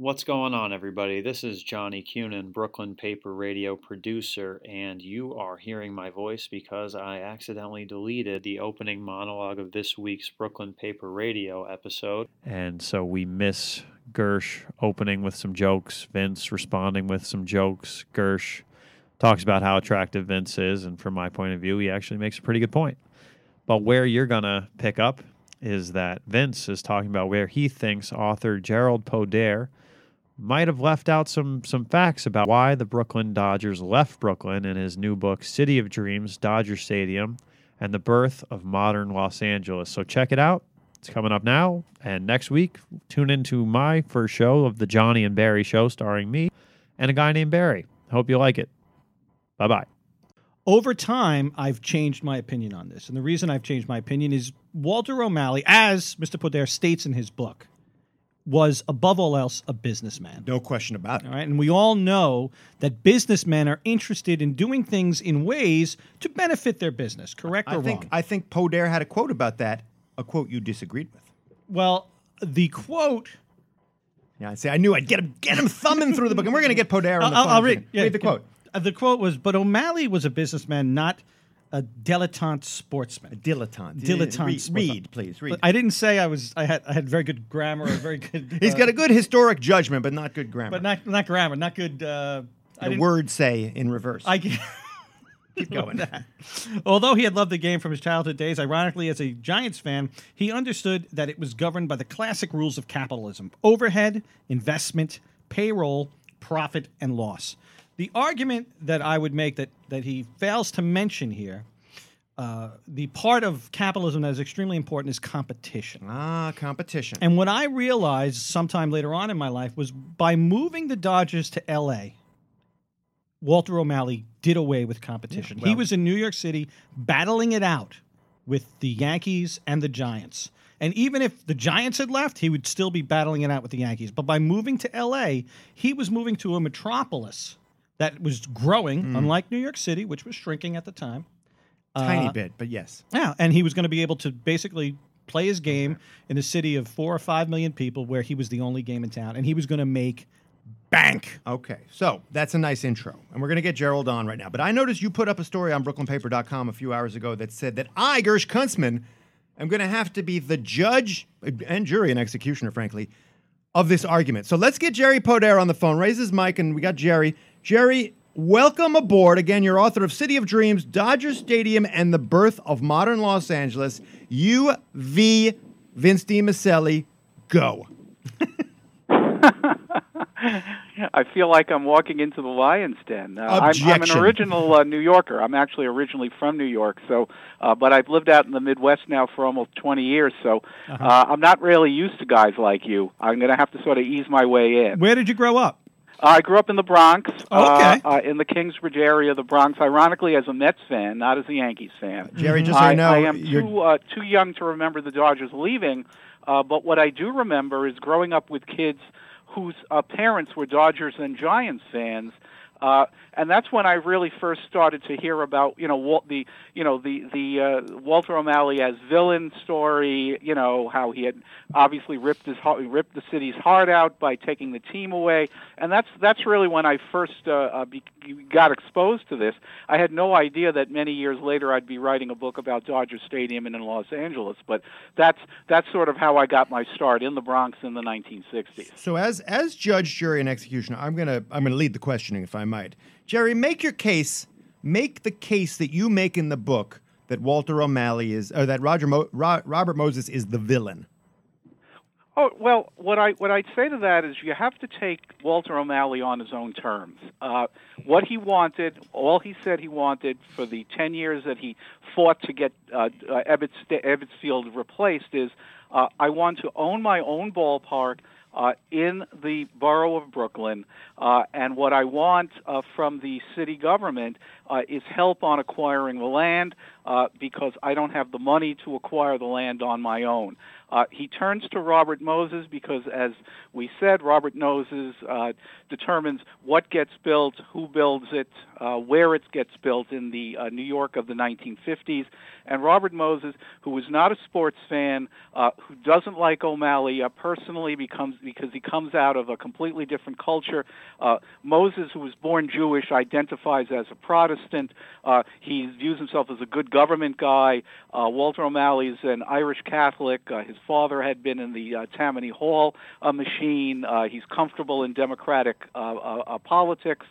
What's going on, everybody? This is Johnny Cunin, Brooklyn Paper Radio producer, and you are hearing my voice because I accidentally deleted the opening monologue of this week's Brooklyn Paper Radio episode. And so we miss Gersh opening with some jokes, Vince responding with some jokes. Gersh talks about how attractive Vince is, and from my point of view, he actually makes a pretty good point. But where you're going to pick up is that Vince is talking about where he thinks author Gerald Podair might have left out some facts about why the Brooklyn Dodgers left Brooklyn in his new book, City of Dreams, Dodger Stadium, and the Birth of Modern Los Angeles. So check it out. It's coming up now. And next week, tune into my first show of the Johnny and Barry show starring me and a guy named Barry. Hope you like it. Bye-bye. Over time, I've changed my opinion on this. And the reason I've changed my opinion is Walter O'Malley, as Mr. Podair states in his book, was above all else a businessman. No question about it. All right, and we all know that businessmen are interested in doing things in ways to benefit their business, correct or wrong? I think Podair had a quote about that, a quote you disagreed with. Well, the quote... Yeah, I knew I'd get him thumbing through the book, and we're going to get Podair on the phone. I'll read. Yeah, read the quote. The quote was, but O'Malley was a businessman, not a dilettante sportsman. A dilettante. Dilettante. Read, please. Read. But I didn't say I was. I had very good grammar. Very good. He's got a good historic judgment, but not good grammar. But not grammar. Not good. The words say in reverse. Keep going. Although he had loved the game from his childhood days, ironically, as a Giants fan, he understood that it was governed by the classic rules of capitalism: overhead, investment, payroll, profit, and loss. The argument that I would make that he fails to mention here, the part of capitalism that is extremely important is competition. Competition. And what I realized sometime later on in my life was by moving the Dodgers to L.A., Walter O'Malley did away with competition. Yeah, well, he was in New York City battling it out with the Yankees and the Giants. And even if the Giants had left, he would still be battling it out with the Yankees. But by moving to L.A., he was moving to a metropolis that was growing, unlike New York City, which was shrinking at the time. Tiny bit, but yes. Yeah, and he was going to be able to basically play his game in a city of 4 or 5 million people where he was the only game in town, and he was going to make bank. Okay, so that's a nice intro, and we're going to get Gerald on right now. But I noticed you put up a story on BrooklynPaper.com a few hours ago that said that I, Gersh Kuntzman, am going to have to be the judge and jury and executioner, frankly, of this argument. So let's get Jerry Podair on the phone. Raise his mic, and we got Jerry. Jerry, welcome aboard. Again, you're author of City of Dreams, Dodger Stadium, and the Birth of Modern Los Angeles. You v. Vince DiMasselli, go. I feel like I'm walking into the lion's den. I'm an original New Yorker. I'm actually originally from New York, but I've lived out in the Midwest now for almost 20 years, so I'm not really used to guys like you. I'm going to have to sort of ease my way in. Where did you grow up? I grew up in the Bronx, in the Kingsbridge area of the Bronx, ironically as a Mets fan, not as a Yankees fan. Jerry, just so you know... I am too young to remember the Dodgers leaving, but what I do remember is growing up with kids whose parents were Dodgers and Giants fans, and that's when I really first started to hear about the Walter O'Malley as villain story. You know how he had obviously ripped the city's heart out by taking the team away, and that's really when I first got exposed to this. I had no idea that many years later I'd be writing a book about Dodger Stadium and in Los Angeles, but that's sort of how I got my start in the Bronx in the 1960s. So as judge, jury, and executioner, I'm gonna lead the questioning if I might. Jerry, make the case that you make in the book that Walter O'Malley is, or that Robert Moses is the villain. Oh, well, what I'd say to that is you have to take Walter O'Malley on his own terms. What he wanted, all he said he wanted for the 10 years that he fought to get Ebbets Field replaced is, I want to own my own ballpark in the borough of Brooklyn, and what I want from the city government is help on acquiring the land because I don't have the money to acquire the land on my own. He turns to Robert Moses because, as we said, Robert Moses determines what gets built, who builds it, where it gets built in the New York of the 1950s. And Robert Moses, who is not a sports fan, who doesn't like O'Malley personally because he comes out of a completely different culture. Moses, who was born Jewish, identifies as a Protestant. He views himself as a good government guy. Walter O'Malley is an Irish Catholic. His father had been in the Tammany Hall machine. He's comfortable in democratic politics.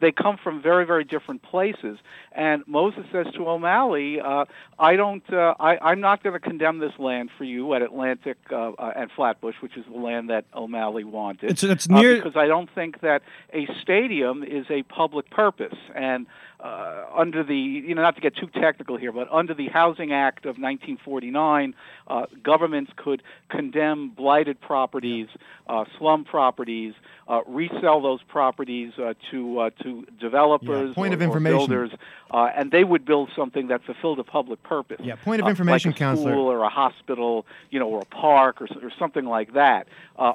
They come from very, very different places. And Moses says to O'Malley, I'm not going to condemn this land for you at Atlantic and Flatbush, which is the land that O'Malley wanted. It's near, because I don't think that a stadium is a public purpose. And under the, not to get too technical here, but under the Housing Act of 1949, governments could condemn blighted properties, slum properties, resell those properties to developers or builders, and they would build something that fulfilled a public purpose. Yeah, point of information, like a counselor. School or a hospital, or a park or something like that.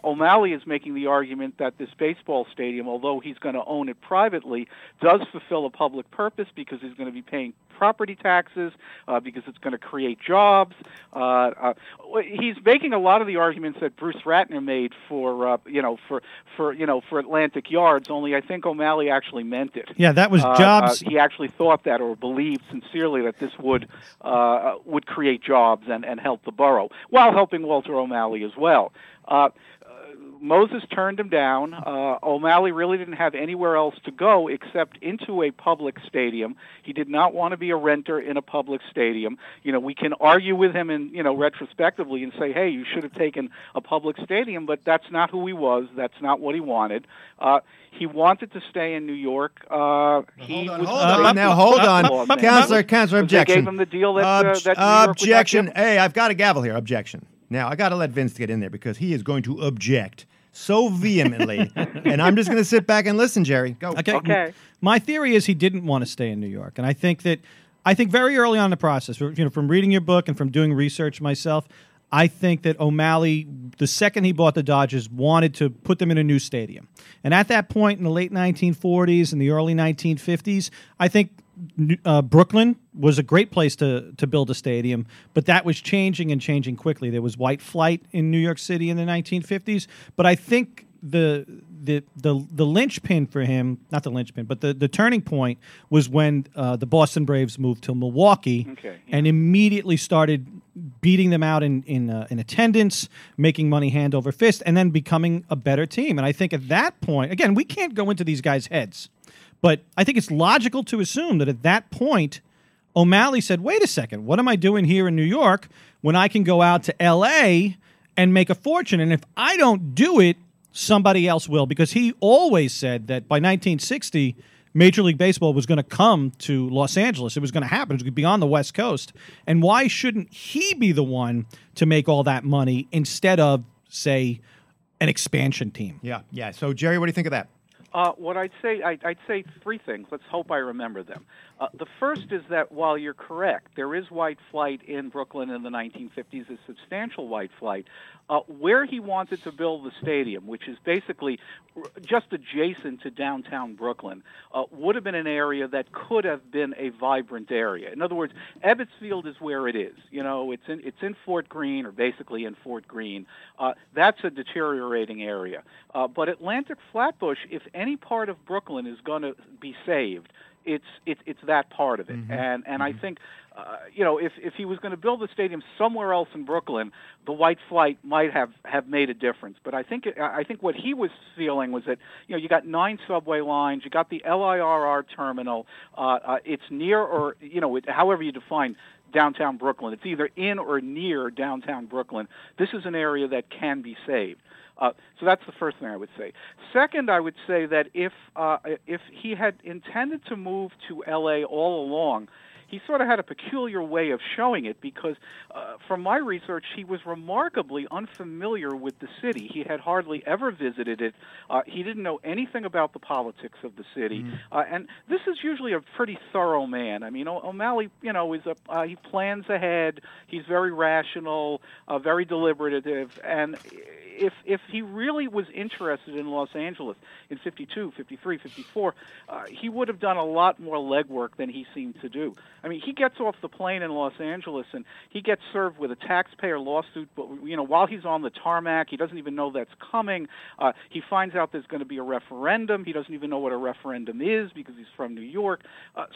O'Malley is making the argument that this baseball stadium, although he's going to own it privately, does fulfill a public purpose because he's going to be paying property taxes, because it's going to create jobs. He's making a lot of the arguments that Bruce Ratner made for Atlantic Yards, only I think O'Malley actually meant it. Yeah, that was jobs. He actually thought that, or believed sincerely that this would create jobs and help the borough, while helping Walter O'Malley as well. Moses turned him down. O'Malley really didn't have anywhere else to go except into a public stadium. He did not want to be a renter in a public stadium. We can argue with him in, retrospectively and say, hey, you should have taken a public stadium, but that's not who he was. That's not what he wanted. He wanted to stay in New York. Hold on. Counselor, objection. They gave him the deal that New York objection. Hey, I've got a gavel here. Objection. Now, I got to let Vince get in there because he is going to object so vehemently. And I'm just going to sit back and listen, Jerry. Go. Okay. My theory is he didn't want to stay in New York. And I think very early on in the process, from reading your book and from doing research myself, I think that O'Malley, the second he bought the Dodgers, wanted to put them in a new stadium. And at that point in the late 1940s and the early 1950s, I think Brooklyn was a great place to build a stadium, but that was changing quickly. There was white flight in New York City in the 1950s, but I think the linchpin for him, not the linchpin, but the turning point was when the Boston Braves moved to Milwaukee and immediately started beating them out in attendance, making money hand over fist, and then becoming a better team. And I think at that point, again, we can't go into these guys' heads, but I think it's logical to assume that at that point, O'Malley said, wait a second, what am I doing here in New York when I can go out to L.A. and make a fortune? And if I don't do it, somebody else will, because he always said that by 1960, Major League Baseball was going to come to Los Angeles. It was going to happen. It was going to be on the West Coast. And why shouldn't he be the one to make all that money instead of, say, an expansion team? Yeah. So, Jerry, what do you think of that? What I'd say three things. Let's hope I remember them. The first is that while you're correct, there is white flight in Brooklyn in the 1950s, a substantial white flight. Where he wanted to build the stadium, which is basically just adjacent to downtown Brooklyn, would have been an area that could have been a vibrant area. In other words, Ebbets Field is where it is. It's in Fort Greene, or basically in Fort Greene. That's a deteriorating area. But Atlantic Flatbush, if any part of Brooklyn is going to be saved, it's that part of it. Mm-hmm. And I think, if he was going to build the stadium somewhere else in Brooklyn, the white flight might have made a difference. But I think what he was feeling was that, you got 9 subway lines, you got the LIRR terminal, it's near, or, however you define downtown Brooklyn. It's either in or near downtown Brooklyn. This is an area that can be saved. So that's the first thing I would say. Second, I would say that if he had intended to move to L.A. all along, he sort of had a peculiar way of showing it because, from my research, he was remarkably unfamiliar with the city. He had hardly ever visited it. He didn't know anything about the politics of the city. And this is usually a pretty thorough man. I mean, O'Malley, you know, is he plans ahead. He's very rational, very deliberative, and if he really was interested in Los Angeles in 52, 53, 54, he would have done a lot more legwork than he seemed to do. I mean, he gets off the plane in Los Angeles, and he gets served with a taxpayer lawsuit, but, you know, while he's on the tarmac, he doesn't even know that's coming. He finds out there's going to be a referendum. He doesn't even know what a referendum is because he's from New York.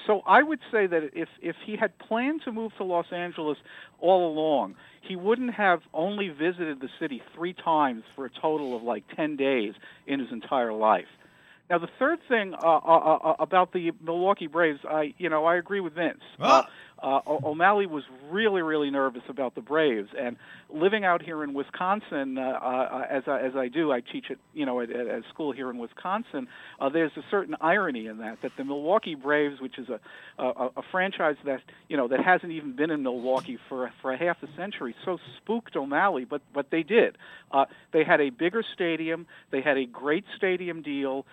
So I would say that if he had planned to move to Los Angeles all along, he wouldn't have only visited the city 3 times for a total of like 10 days in his entire life. Now, the third thing about the Milwaukee Braves, I agree with Vince. O'Malley was really, really nervous about the Braves, and living out here in Wisconsin, as I do, I teach at school here in Wisconsin. There's a certain irony in that the Milwaukee Braves, which is a franchise that hasn't even been in Milwaukee for half a century, so spooked O'Malley, but they did. They had a bigger stadium, they had a great stadium deal,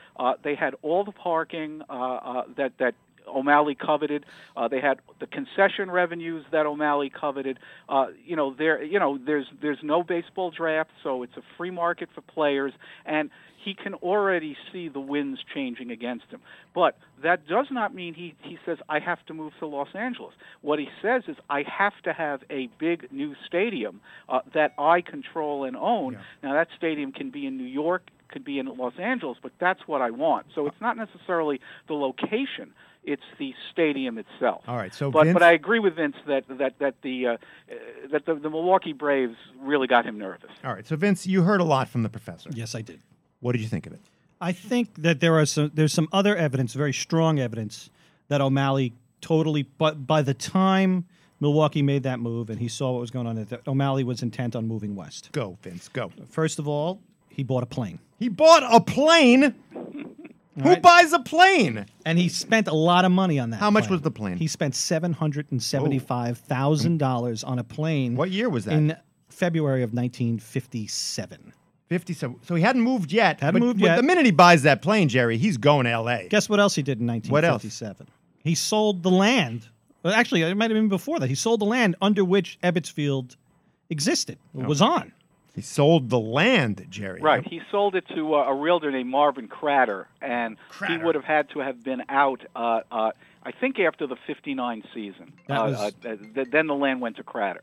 they had all the parking that O'Malley coveted. They had the concession revenues that O'Malley coveted. There's no baseball draft, so it's a free market for players, and he can already see the winds changing against him. But that does not mean he says, I have to move to Los Angeles. What he says is, I have to have a big new stadium that I control and own. Yeah. Now, that stadium can be in New York, could be in Los Angeles, but that's what I want. So it's not necessarily the location. It's the stadium itself. All right. So, but I agree with Vince that the Milwaukee Braves really got him nervous. All right. So, Vince, you heard a lot from the professor. Yes, I did. What did you think of it? I think that there's some other evidence, very strong evidence, that O'Malley totally. But by the time Milwaukee made that move and he saw what was going on, that O'Malley was intent on moving west. Go, Vince. Go. First of all, he bought a plane. He bought a plane. Right. Who buys a plane? And he spent a lot of money on that. How much was the plane? He spent $775,000 on a plane. What year was that? In February of 1957. 57. So he hadn't moved yet. The minute he buys that plane, Jerry, he's going to L.A. Guess what else he did in 1957? What else? He sold the land. Well, actually, it might have been before that. He sold the land under which Ebbets Field existed, was on. He sold the land, Jerry. Right. He sold it to a realtor named Marvin Cratter, and he would have had to have been out, I think, after the 59 season. Then the land went to Cratter.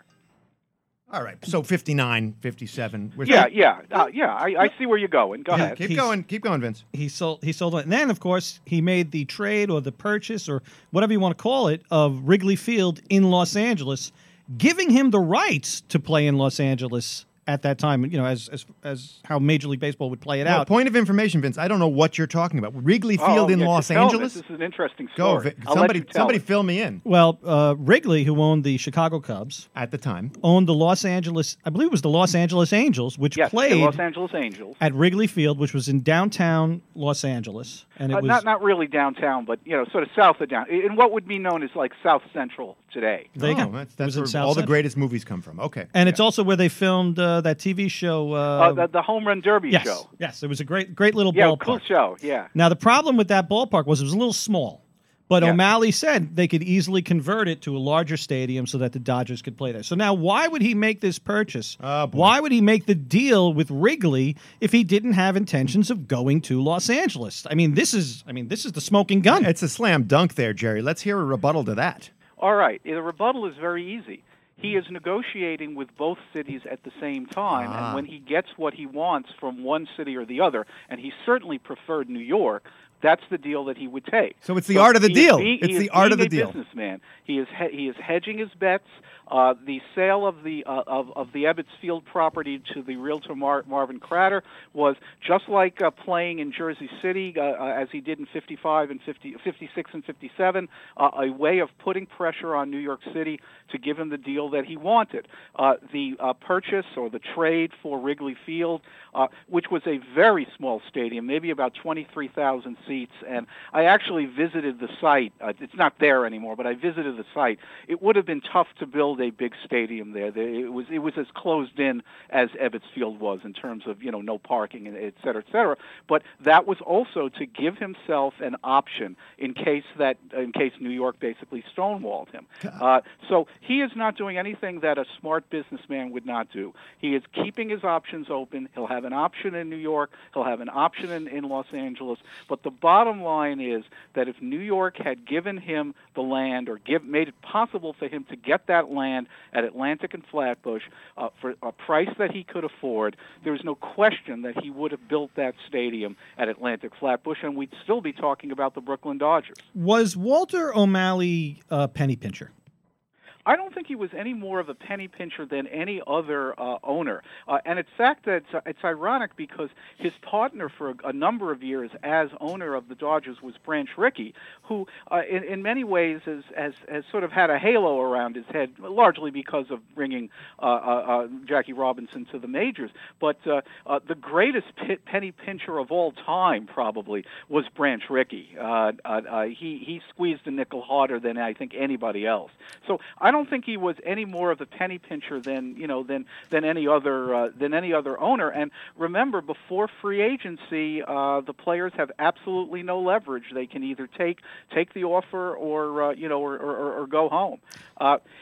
All right. So 59, 57. I see where you're going. Go ahead. Keep going, Vince. He sold it. And then, of course, he made the trade or the purchase or whatever you want to call it of Wrigley Field in Los Angeles, giving him the rights to play in Los Angeles at that time, as how Major League Baseball would play it out. Point of information, Vince. I don't know what you're talking about. Wrigley Field in Los Angeles. This is an interesting story. Go, somebody fill me in. Well, Wrigley, who owned the Chicago Cubs at the time, owned the Los Angeles. I believe it was the Los Angeles Angels, which played the Los Angeles Angels at Wrigley Field, which was in downtown Los Angeles, and it was not really downtown, but sort of south of downtown, in what would be known as like South Central today. That's where all the greatest movies come from. Okay, and it's also where they filmed that TV show, the Home Run Derby show. Yes, it was a great little ballpark. Cool show. Yeah. Now the problem with that ballpark was it was a little small, but O'Malley said they could easily convert it to a larger stadium so that the Dodgers could play there. So now, why would he make this purchase? Why would he make the deal with Wrigley if he didn't have intentions of going to Los Angeles? I mean, this is the smoking gun. It's a slam dunk, there, Jerry. Let's hear a rebuttal to that. All right, the rebuttal is very easy. He is negotiating with both cities at the same time, and when he gets what he wants from one city or the other, and he certainly preferred New York, that's the deal that he would take. So it's the art of the deal. It's the art of the deal. He is a businessman. He is hedging his bets. The sale of the Ebbets Field property to the realtor Marvin Cratter was just like playing in Jersey City as he did in 55 and 56 and 57, a way of putting pressure on New York City to give him the deal that he wanted. The purchase or the trade for Wrigley Field, which was a very small stadium, maybe about 23,000 seats, seats. And I actually visited the site. It's not there anymore, but I visited the site. It would have been tough to build a big stadium there. It was as closed in as Ebbets Field was in terms of, you know, no parking, et cetera, et cetera. But that was also to give himself an option in case New York basically stonewalled him. So he is not doing anything that a smart businessman would not do. He is keeping his options open. He'll have an option in New York. He'll have an option in Los Angeles. But the bottom line is that if New York had given him the land or made it possible for him to get that land at Atlantic and Flatbush for a price that he could afford, there is no question that he would have built that stadium at Atlantic Flatbush, and we'd still be talking about the Brooklyn Dodgers. Was Walter O'Malley a penny pincher? I don't think he was any more of a penny pincher than any other owner. And in fact, it's ironic because his partner for a number of years as owner of the Dodgers was Branch Rickey, who in many ways has sort of had a halo around his head, largely because of bringing Jackie Robinson to the majors. But the greatest penny pincher of all time probably was Branch Rickey. He squeezed a nickel harder than I think anybody else. So I don't think he was any more of a penny pincher than any other owner. And remember, before free agency, the players have absolutely no leverage. They can either take the offer or go home.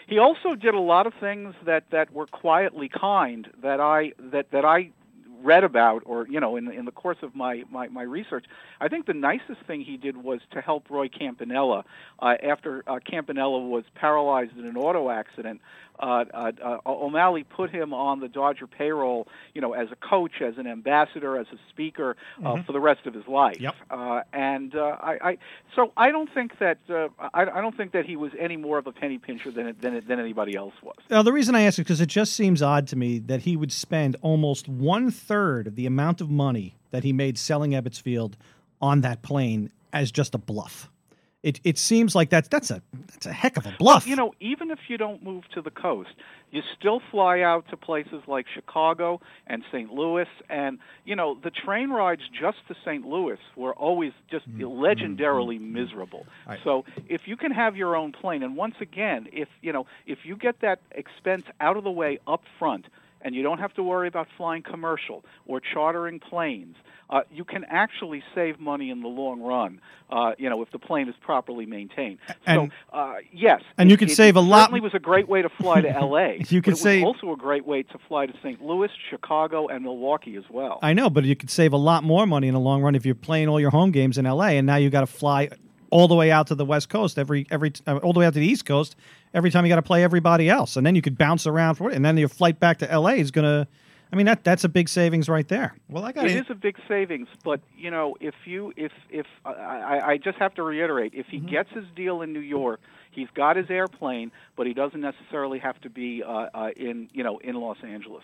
He also did a lot of things that were quietly kind that I read about, or in the course of my research. I think the nicest thing he did was to help Roy Campanella after Campanella was paralyzed in an auto accident. O'Malley put him on the Dodger payroll, as a coach, as an ambassador, as a speaker, for the rest of his life. Yep. So I don't think that he was any more of a penny pincher than anybody else was. Now, the reason I ask is because it just seems odd to me that he would spend almost 1/3 of the amount of money that he made selling Ebbets Field on that plane as just a bluff. It seems like that's a heck of a bluff. Well, even if you don't move to the coast, you still fly out to places like Chicago and St. Louis, and the train rides just to St. Louis were always just legendarily miserable. Right. So if you can have your own plane, and once again, if you get that expense out of the way up front, and you don't have to worry about flying commercial or chartering planes, you can actually save money in the long run, if the plane is properly maintained. And, yes. And you can save a lot. It certainly was a great way to fly to L.A. It was also a great way to fly to St. Louis, Chicago, and Milwaukee as well. I know, but you could save a lot more money in the long run if you're playing all your home games in L.A., and now you've got to fly all the way out to the West Coast, all the way out to the East Coast, every time you got to play everybody else, and then you could bounce around for it, and then your flight back to LA is gonna. I mean, that's a big savings right there. Well, it is a big savings, but I just have to reiterate, if he gets his deal in New York, he's got his airplane, but he doesn't necessarily have to be in Los Angeles.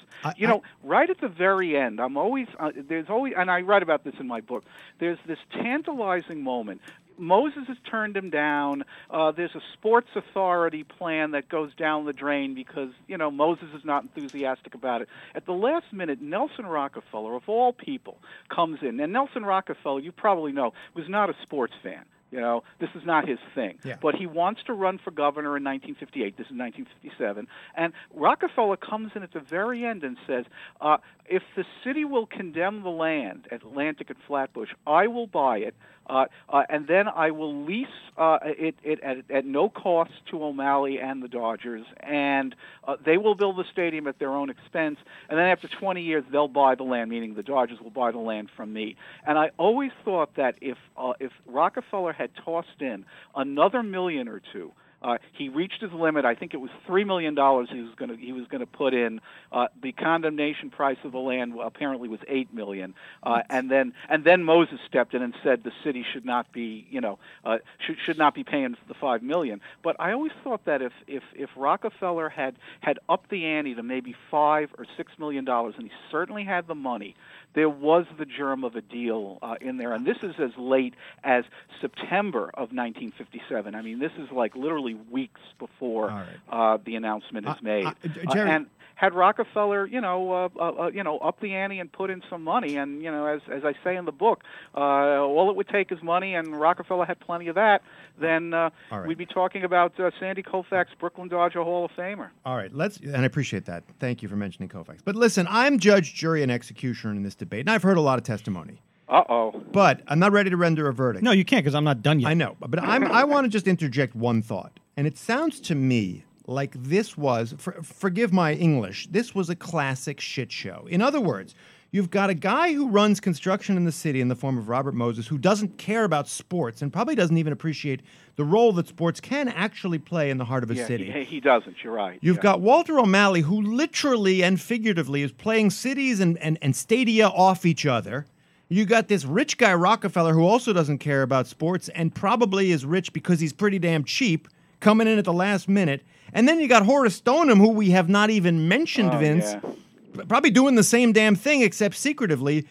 Right at the very end, I'm always there's always, and I write about this in my book. There's this tantalizing moment. Moses has turned him down. There's a sports authority plan that goes down the drain because, Moses is not enthusiastic about it. At the last minute, Nelson Rockefeller, of all people, comes in. And Nelson Rockefeller, you probably know, was not a sports fan. This is not his thing. Yeah. But he wants to run for governor in 1958. This is 1957. And Rockefeller comes in at the very end and says, if the city will condemn the land, Atlantic and Flatbush, I will buy it, and then I will lease it at no cost to O'Malley and the Dodgers, and they will build the stadium at their own expense, and then after 20 years, they'll buy the land, meaning the Dodgers will buy the land from me. And I always thought that if Rockefeller had tossed in another million or two, he reached his limit. I think it was $3 million he was going to put in. The condemnation price of the land apparently was $8 million. And then Moses stepped in and said the city should not be, should not be paying the $5 million. But I always thought that if Rockefeller had upped the ante to maybe $5 or $6 million, and he certainly had the money, there was the germ of a deal in there. And this is as late as September of 1957. I mean, this is like literally weeks before the announcement is made. Jerry, had Rockefeller, up the ante and put in some money. And, as I say in the book, all it would take is money, and Rockefeller had plenty of that. Then we'd be talking about Sandy Koufax, Brooklyn Dodger Hall of Famer. All right, and I appreciate that. Thank you for mentioning Koufax. But listen, I'm judge, jury, and executioner in this debate, and I've heard a lot of testimony. Uh-oh. But I'm not ready to render a verdict. No, you can't, because I'm not done yet. I know, but I want to just interject one thought. And it sounds to me like this was, forgive my English, this was a classic shit show. In other words, you've got a guy who runs construction in the city in the form of Robert Moses, who doesn't care about sports and probably doesn't even appreciate the role that sports can actually play in the heart of a city. He doesn't. You're right. You've got Walter O'Malley, who literally and figuratively is playing cities and stadia off each other. You got this rich guy, Rockefeller, who also doesn't care about sports and probably is rich because he's pretty damn cheap, coming in at the last minute. And then you got Horace Stoneham, who we have not even mentioned, Vince, probably doing the same damn thing except secretively.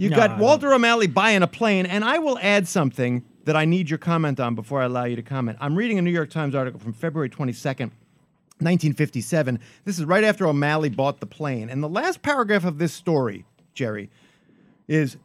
Got Walter O'Malley buying a plane, and I will add something that I need your comment on before I allow you to comment. I'm reading a New York Times article from February 22nd, 1957. This is right after O'Malley bought the plane. And the last paragraph of this story, Jerry, is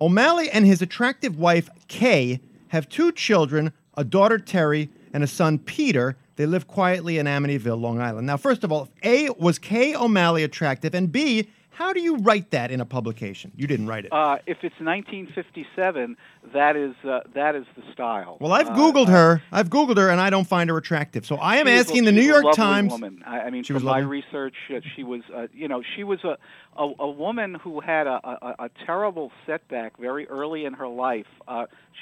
O'Malley and his attractive wife, Kay, have two children, a daughter, Terry, and a son, Peter. They live quietly in Amityville, Long Island. Now, first of all, A, was Kay O'Malley attractive? And B, how do you write that in a publication? You didn't write it. If it's 1957, that is the style. Well, I've Googled her. I've Googled her, and I don't find her attractive. So I am asking the New York Times. Woman. I mean, from my research, she was, she was a woman who had a terrible setback very early in her life.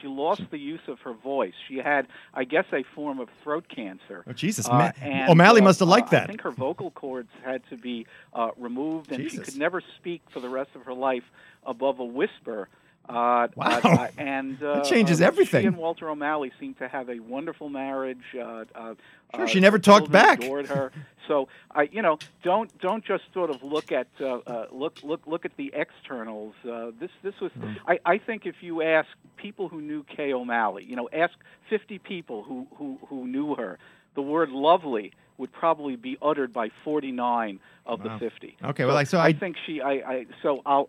She lost the use of her voice. She had, I guess, a form of throat cancer. Oh, Jesus. O'Malley must have liked that. I think her vocal cords had to be removed, and Jesus. She could never speak for the rest of her life above a whisper. Wow. That changes everything. She and Walter O'Malley seemed to have a wonderful marriage. Sure, she never talked back. Adored her. So, don't just sort of look at look at the externals. This was. I think if you ask people who knew Kay O'Malley, ask 50 people who knew her, the word lovely would probably be uttered by 49 of the 50. Okay, I think she. I'll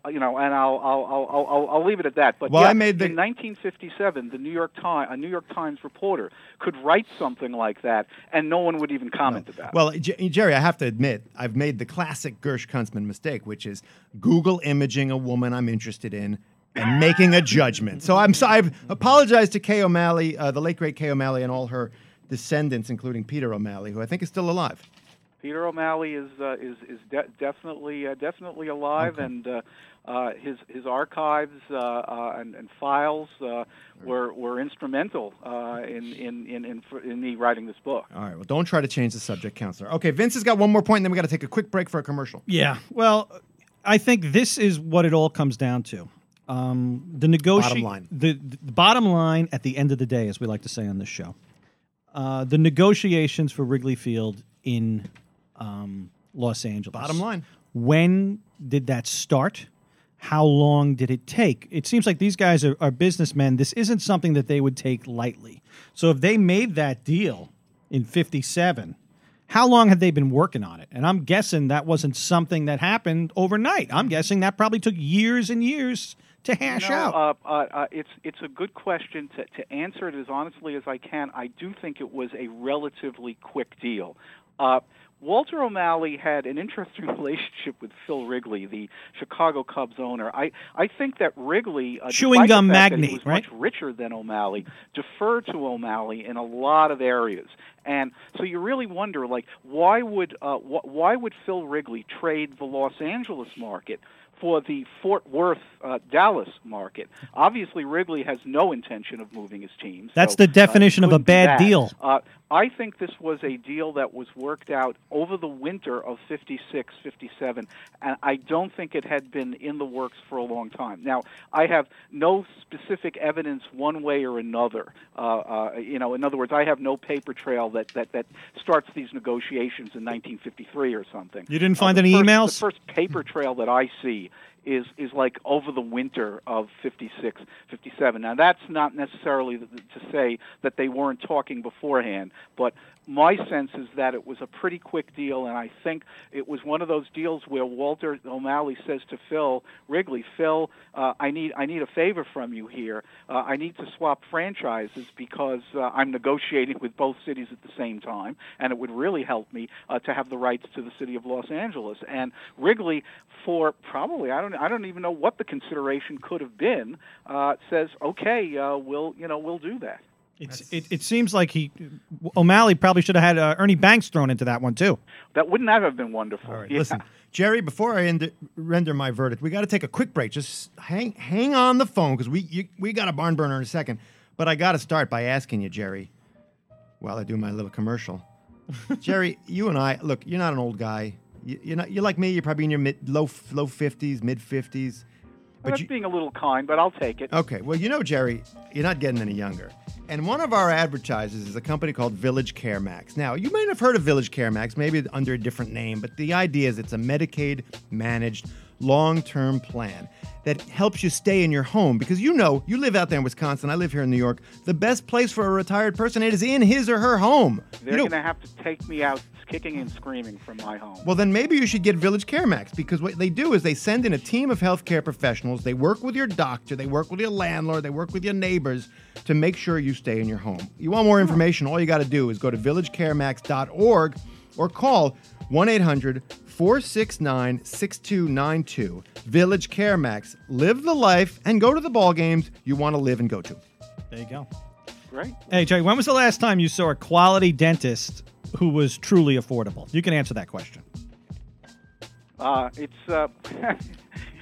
leave it at that. But in 1957, the New York Times reporter could write something like that, and no one would even comment about it. Well, Jerry, I have to admit, I've made the classic Gersh Kuntzman mistake, which is Google imaging a woman I'm interested in and making a judgment. So I've apologized to Kay O'Malley, the late great Kay O'Malley, and all her descendants, including Peter O'Malley, who I think is still alive. Peter O'Malley is definitely alive, okay. And his archives and files were instrumental in me writing this book. All right. Well, don't try to change the subject, Counselor. Okay, Vince has got one more point, and then we got to take a quick break for a commercial. Yeah. Well, I think this is what it all comes down to. Bottom line. The bottom line at the end of the day, as we like to say on this show. The negotiations for Wrigley Field in Los Angeles. Bottom line. When did that start? How long did it take? It seems like these guys are businessmen. This isn't something that they would take lightly. So if they made that deal in 57, how long had they been working on it? And I'm guessing that wasn't something that happened overnight. I'm guessing that probably took years and years to hash out? It's a good question. To answer it as honestly as I can, I do think it was a relatively quick deal. Walter O'Malley had an interesting relationship with Phil Wrigley, the Chicago Cubs owner. I think that Wrigley, chewing gum magnate, was much richer than O'Malley, deferred to O'Malley in a lot of areas. And so you really wonder, like, why would Phil Wrigley trade the Los Angeles market for the Fort Worth, Dallas market? Obviously, Wrigley has no intention of moving his team. That's the definition of a bad deal. I think this was a deal that was worked out over the winter of 56, 57, and I don't think it had been in the works for a long time. Now, I have no specific evidence one way or another. In other words, I have no paper trail that starts these negotiations in 1953 or something. You didn't find any emails? The first paper trail that I see is like over the winter of 56, 57. Now, that's not necessarily to say that they weren't talking beforehand, but my sense is that it was a pretty quick deal, and I think it was one of those deals where Walter O'Malley says to Phil Wrigley, Phil, I need a favor from you here. I need to swap franchises because I'm negotiating with both cities at the same time, and it would really help me to have the rights to the city of Los Angeles. And Wrigley, for probably I don't even know what the consideration could have been, says, okay, we'll do that. It seems like O'Malley probably should have had Ernie Banks thrown into that one, too. That wouldn't have been wonderful. All right, yeah. Listen, Jerry, before I render my verdict, we got to take a quick break. Just hang on the phone, because we got a barn burner in a second. But I got to start by asking you, Jerry, while I do my little commercial. Jerry, you and I, look, you're not an old guy. You're like me. You're probably in your low 50s, mid-50s. But that's being a little kind, but I'll take it. Okay. Well, Jerry, you're not getting any younger. And one of our advertisers is a company called Village Care Max. Now, you might have heard of Village Care Max, maybe under a different name, but the idea is it's a Medicaid-managed long-term plan that helps you stay in your home. Because you live out there in Wisconsin, I live here in New York. The best place for a retired person, it is in his or her home. They're going to have to take me out kicking and screaming from my home. Well, then maybe you should get Village Care Max, because what they do is they send in a team of healthcare professionals. They work with your doctor, they work with your landlord, they work with your neighbors to make sure you stay in your home. You want more information, all you got to do is go to villagecaremax.org or call 1-800-469-6292. Village Care Max. Live the life and go to the ball games you want to live and go to. There you go. Great. Hey, Jerry, when was the last time you saw a quality dentist who was truly affordable? You can answer that question.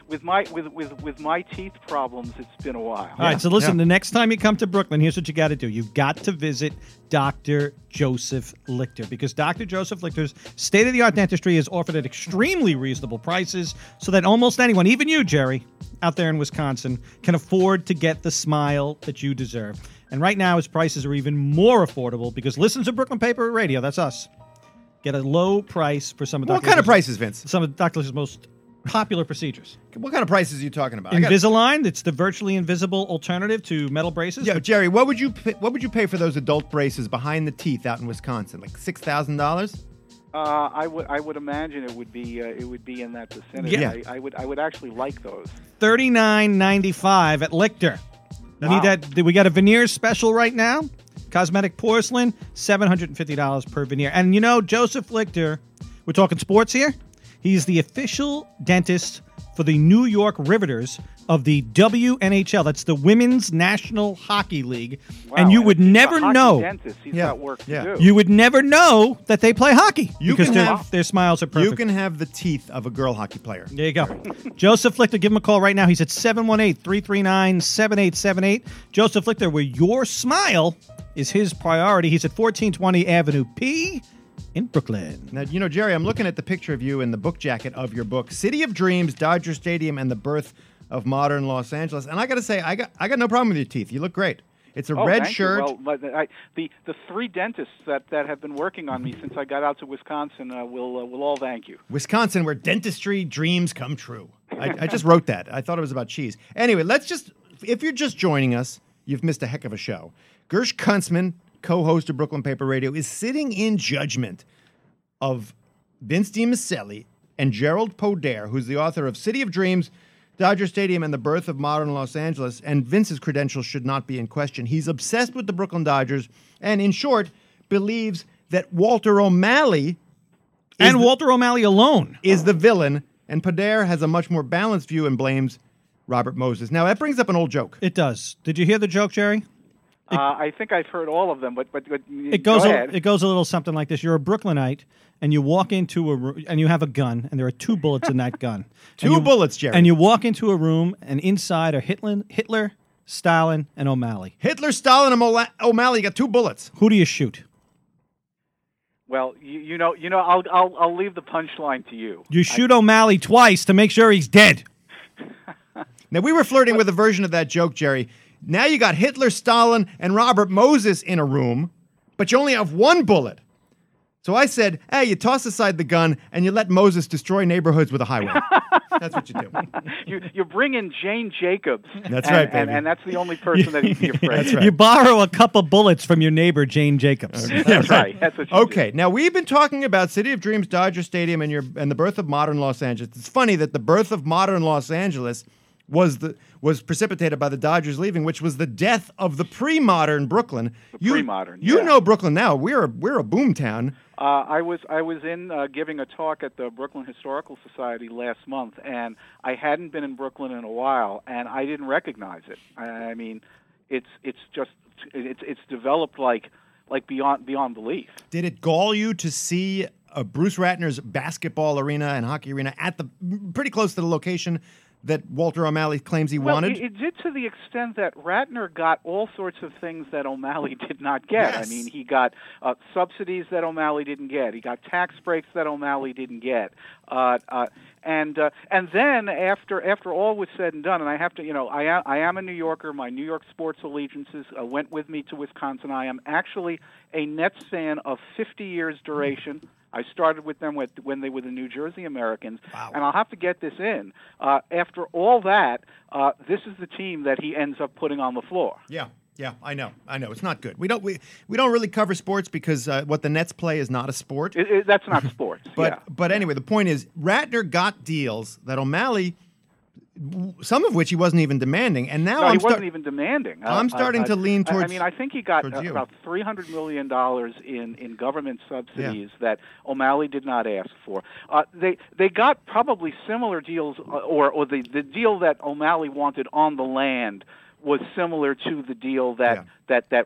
With my teeth problems, it's been a while. All right, so listen, the next time you come to Brooklyn, here's what you got to do. You've got to visit Dr. Joseph Lichter, because Dr. Joseph Lichter's state-of-the-art dentistry is offered at extremely reasonable prices so that almost anyone, even you, Jerry, out there in Wisconsin, can afford to get the smile that you deserve. And right now, his prices are even more affordable because listen to Brooklyn Paper Radio. That's us. Get a low price for some of Dr. What kind of prices, Vince? Some of Dr. Lichter's most popular procedures. What kind of prices are you talking about? Invisalign. It's the virtually invisible alternative to metal braces. Yeah, Jerry, what would you pay for those adult braces behind the teeth out in Wisconsin? Like $6,000? I would imagine it would be in that vicinity. Yeah. I would actually like those. $39.95 at Lichter. Wow. We got a veneer special right now. Cosmetic porcelain, $750 per veneer. And Joseph Lichter. We're talking sports here. He's the official dentist for the New York Riveters of the WNHL. That's the Women's National Hockey League. Wow. And you would never know. Dentist. He's got work to do. You would never know that they play hockey because their smiles are perfect. You can have the teeth of a girl hockey player. There you go. Joseph Lichter, give him a call right now. He's at 718-339-7878. Joseph Lichter, where your smile is his priority. He's at 1420 Avenue P. in Brooklyn. Now, Jerry, I'm looking at the picture of you in the book jacket of your book, City of Dreams, Dodger Stadium, and the Birth of Modern Los Angeles. And I got to say, I got no problem with your teeth. You look great. It's a red shirt. Well, the three dentists that have been working on me since I got out to Wisconsin will all thank you. Wisconsin, where dentistry dreams come true. I just wrote that. I thought it was about cheese. Anyway, if you're just joining us, you've missed a heck of a show. Gersh Kuntzman, co-host of Brooklyn Paper Radio, is sitting in judgment of Vince DiMasselli and Gerald Podair, who's the author of City of Dreams, Dodger Stadium, and the Birth of Modern Los Angeles. And Vince's credentials should not be in question. He's obsessed with the Brooklyn Dodgers and, in short, believes that Walter O'Malley and Walter O'Malley alone is the villain, and Podair has a much more balanced view and blames Robert Moses. Now, that brings up an old joke. It does. Did you hear the joke, Jerry? I think I've heard all of them, but it goes. It goes a little something like this: You're a Brooklynite, and you walk into a room, and you have a gun, and there are two bullets in that gun. Bullets, Jerry. And you walk into a room, and inside are Hitler, Stalin, and O'Malley. Hitler, Stalin, and O'Malley. You got two bullets. Who do you shoot? Well, I'll leave the punchline to you. You shoot O'Malley twice to make sure he's dead. Now, we were flirting with a version of that joke, Jerry. Now you got Hitler, Stalin, and Robert Moses in a room, but you only have one bullet. So I said, hey, you toss aside the gun and you let Moses destroy neighborhoods with a highway. That's what you do. You bring in Jane Jacobs. That's right, baby. And that's the only person that he'd be afraid of. That's right. You borrow a couple bullets from your neighbor, Jane Jacobs. That's right. That's what you do. Now, we've been talking about City of Dreams, Dodger Stadium, and the birth of modern Los Angeles. It's funny that the birth of modern Los Angeles was precipitated by the Dodgers leaving, which was the death of the pre-modern Brooklyn. You know Brooklyn now. We're a boomtown. I was in giving a talk at the Brooklyn Historical Society last month, and I hadn't been in Brooklyn in a while, and I didn't recognize it. I mean, it's just developed like beyond belief. Did it gall you to see Bruce Ratner's basketball arena and hockey arena at the pretty close to the location that Walter O'Malley claims he wanted? It did, to the extent that Ratner got all sorts of things that O'Malley did not get. Yes. I mean, he got subsidies that O'Malley didn't get. He got tax breaks that O'Malley didn't get. And then after all was said and done, and I have to, I am a New Yorker. My New York sports allegiances went with me to Wisconsin. I am actually a Nets fan of 50 years duration. I started with them when they were the New Jersey Americans. Wow. And I'll have to get this in. After all that, this is the team that he ends up putting on the floor. Yeah, I know. It's not good. We don't really cover sports because what the Nets play is not a sport. That's not sports. But anyway, the point is Ratner got deals that O'Malley, some of which he wasn't even demanding, and now I'm starting to lean towards. I mean, I think he got about $300 million in government subsidies that O'Malley did not ask for. They got probably similar deals, or the deal that O'Malley wanted on the land was similar to the deal that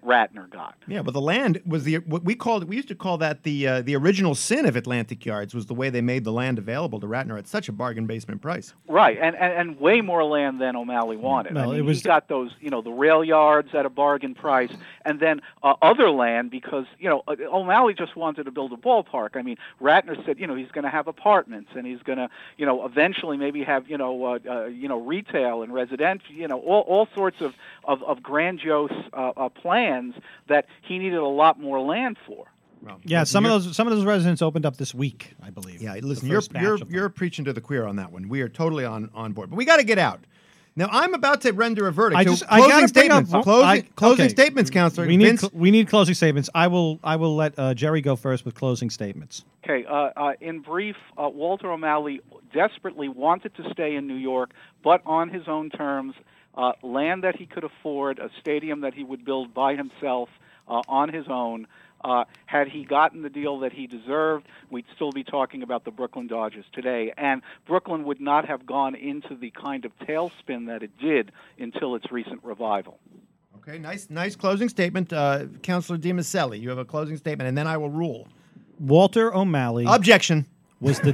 Ratner got. Yeah, but the land was what we used to call that the original sin of Atlantic Yards, was the way they made the land available to Ratner at such a bargain basement price. Right, and way more land than O'Malley wanted. Well, I mean, he got those, the rail yards at a bargain price, and then other land because, O'Malley just wanted to build a ballpark. I mean, Ratner said, he's going to have apartments, and he's going to, eventually maybe have, retail and resident, all sorts of grandiose plans that he needed a lot more land for. Well, some of those residents opened up this week, I believe. Yeah, listen, you're preaching to the choir on that one. We are totally on board, but we got to get out. Now I'm about to render a verdict. Closing statements, Counselor. We need closing statements. I will let Jerry go first with closing statements. Okay. In brief, Walter O'Malley desperately wanted to stay in New York, but on his own terms. Land that he could afford, a stadium that he would build by himself on his own. Had he gotten the deal that he deserved, we'd still be talking about the Brooklyn Dodgers today. And Brooklyn would not have gone into the kind of tailspin that it did until its recent revival. Okay, nice closing statement. Councilor DiMasselli, you have a closing statement, and then I will rule. Walter O'Malley... Objection. ...was the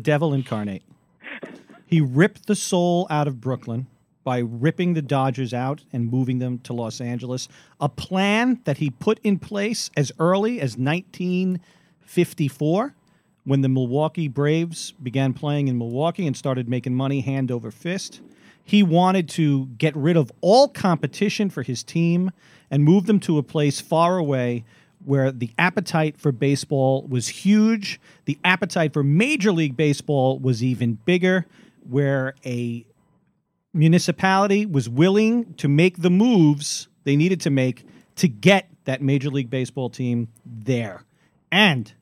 devil incarnate. He ripped the soul out of Brooklyn by ripping the Dodgers out and moving them to Los Angeles, a plan that he put in place as early as 1954 when the Milwaukee Braves began playing in Milwaukee and started making money hand over fist. He wanted to get rid of all competition for his team and move them to a place far away where the appetite for baseball was huge. The appetite for Major League Baseball was even bigger, where a municipality was willing to make the moves they needed to make to get that Major League Baseball team there. And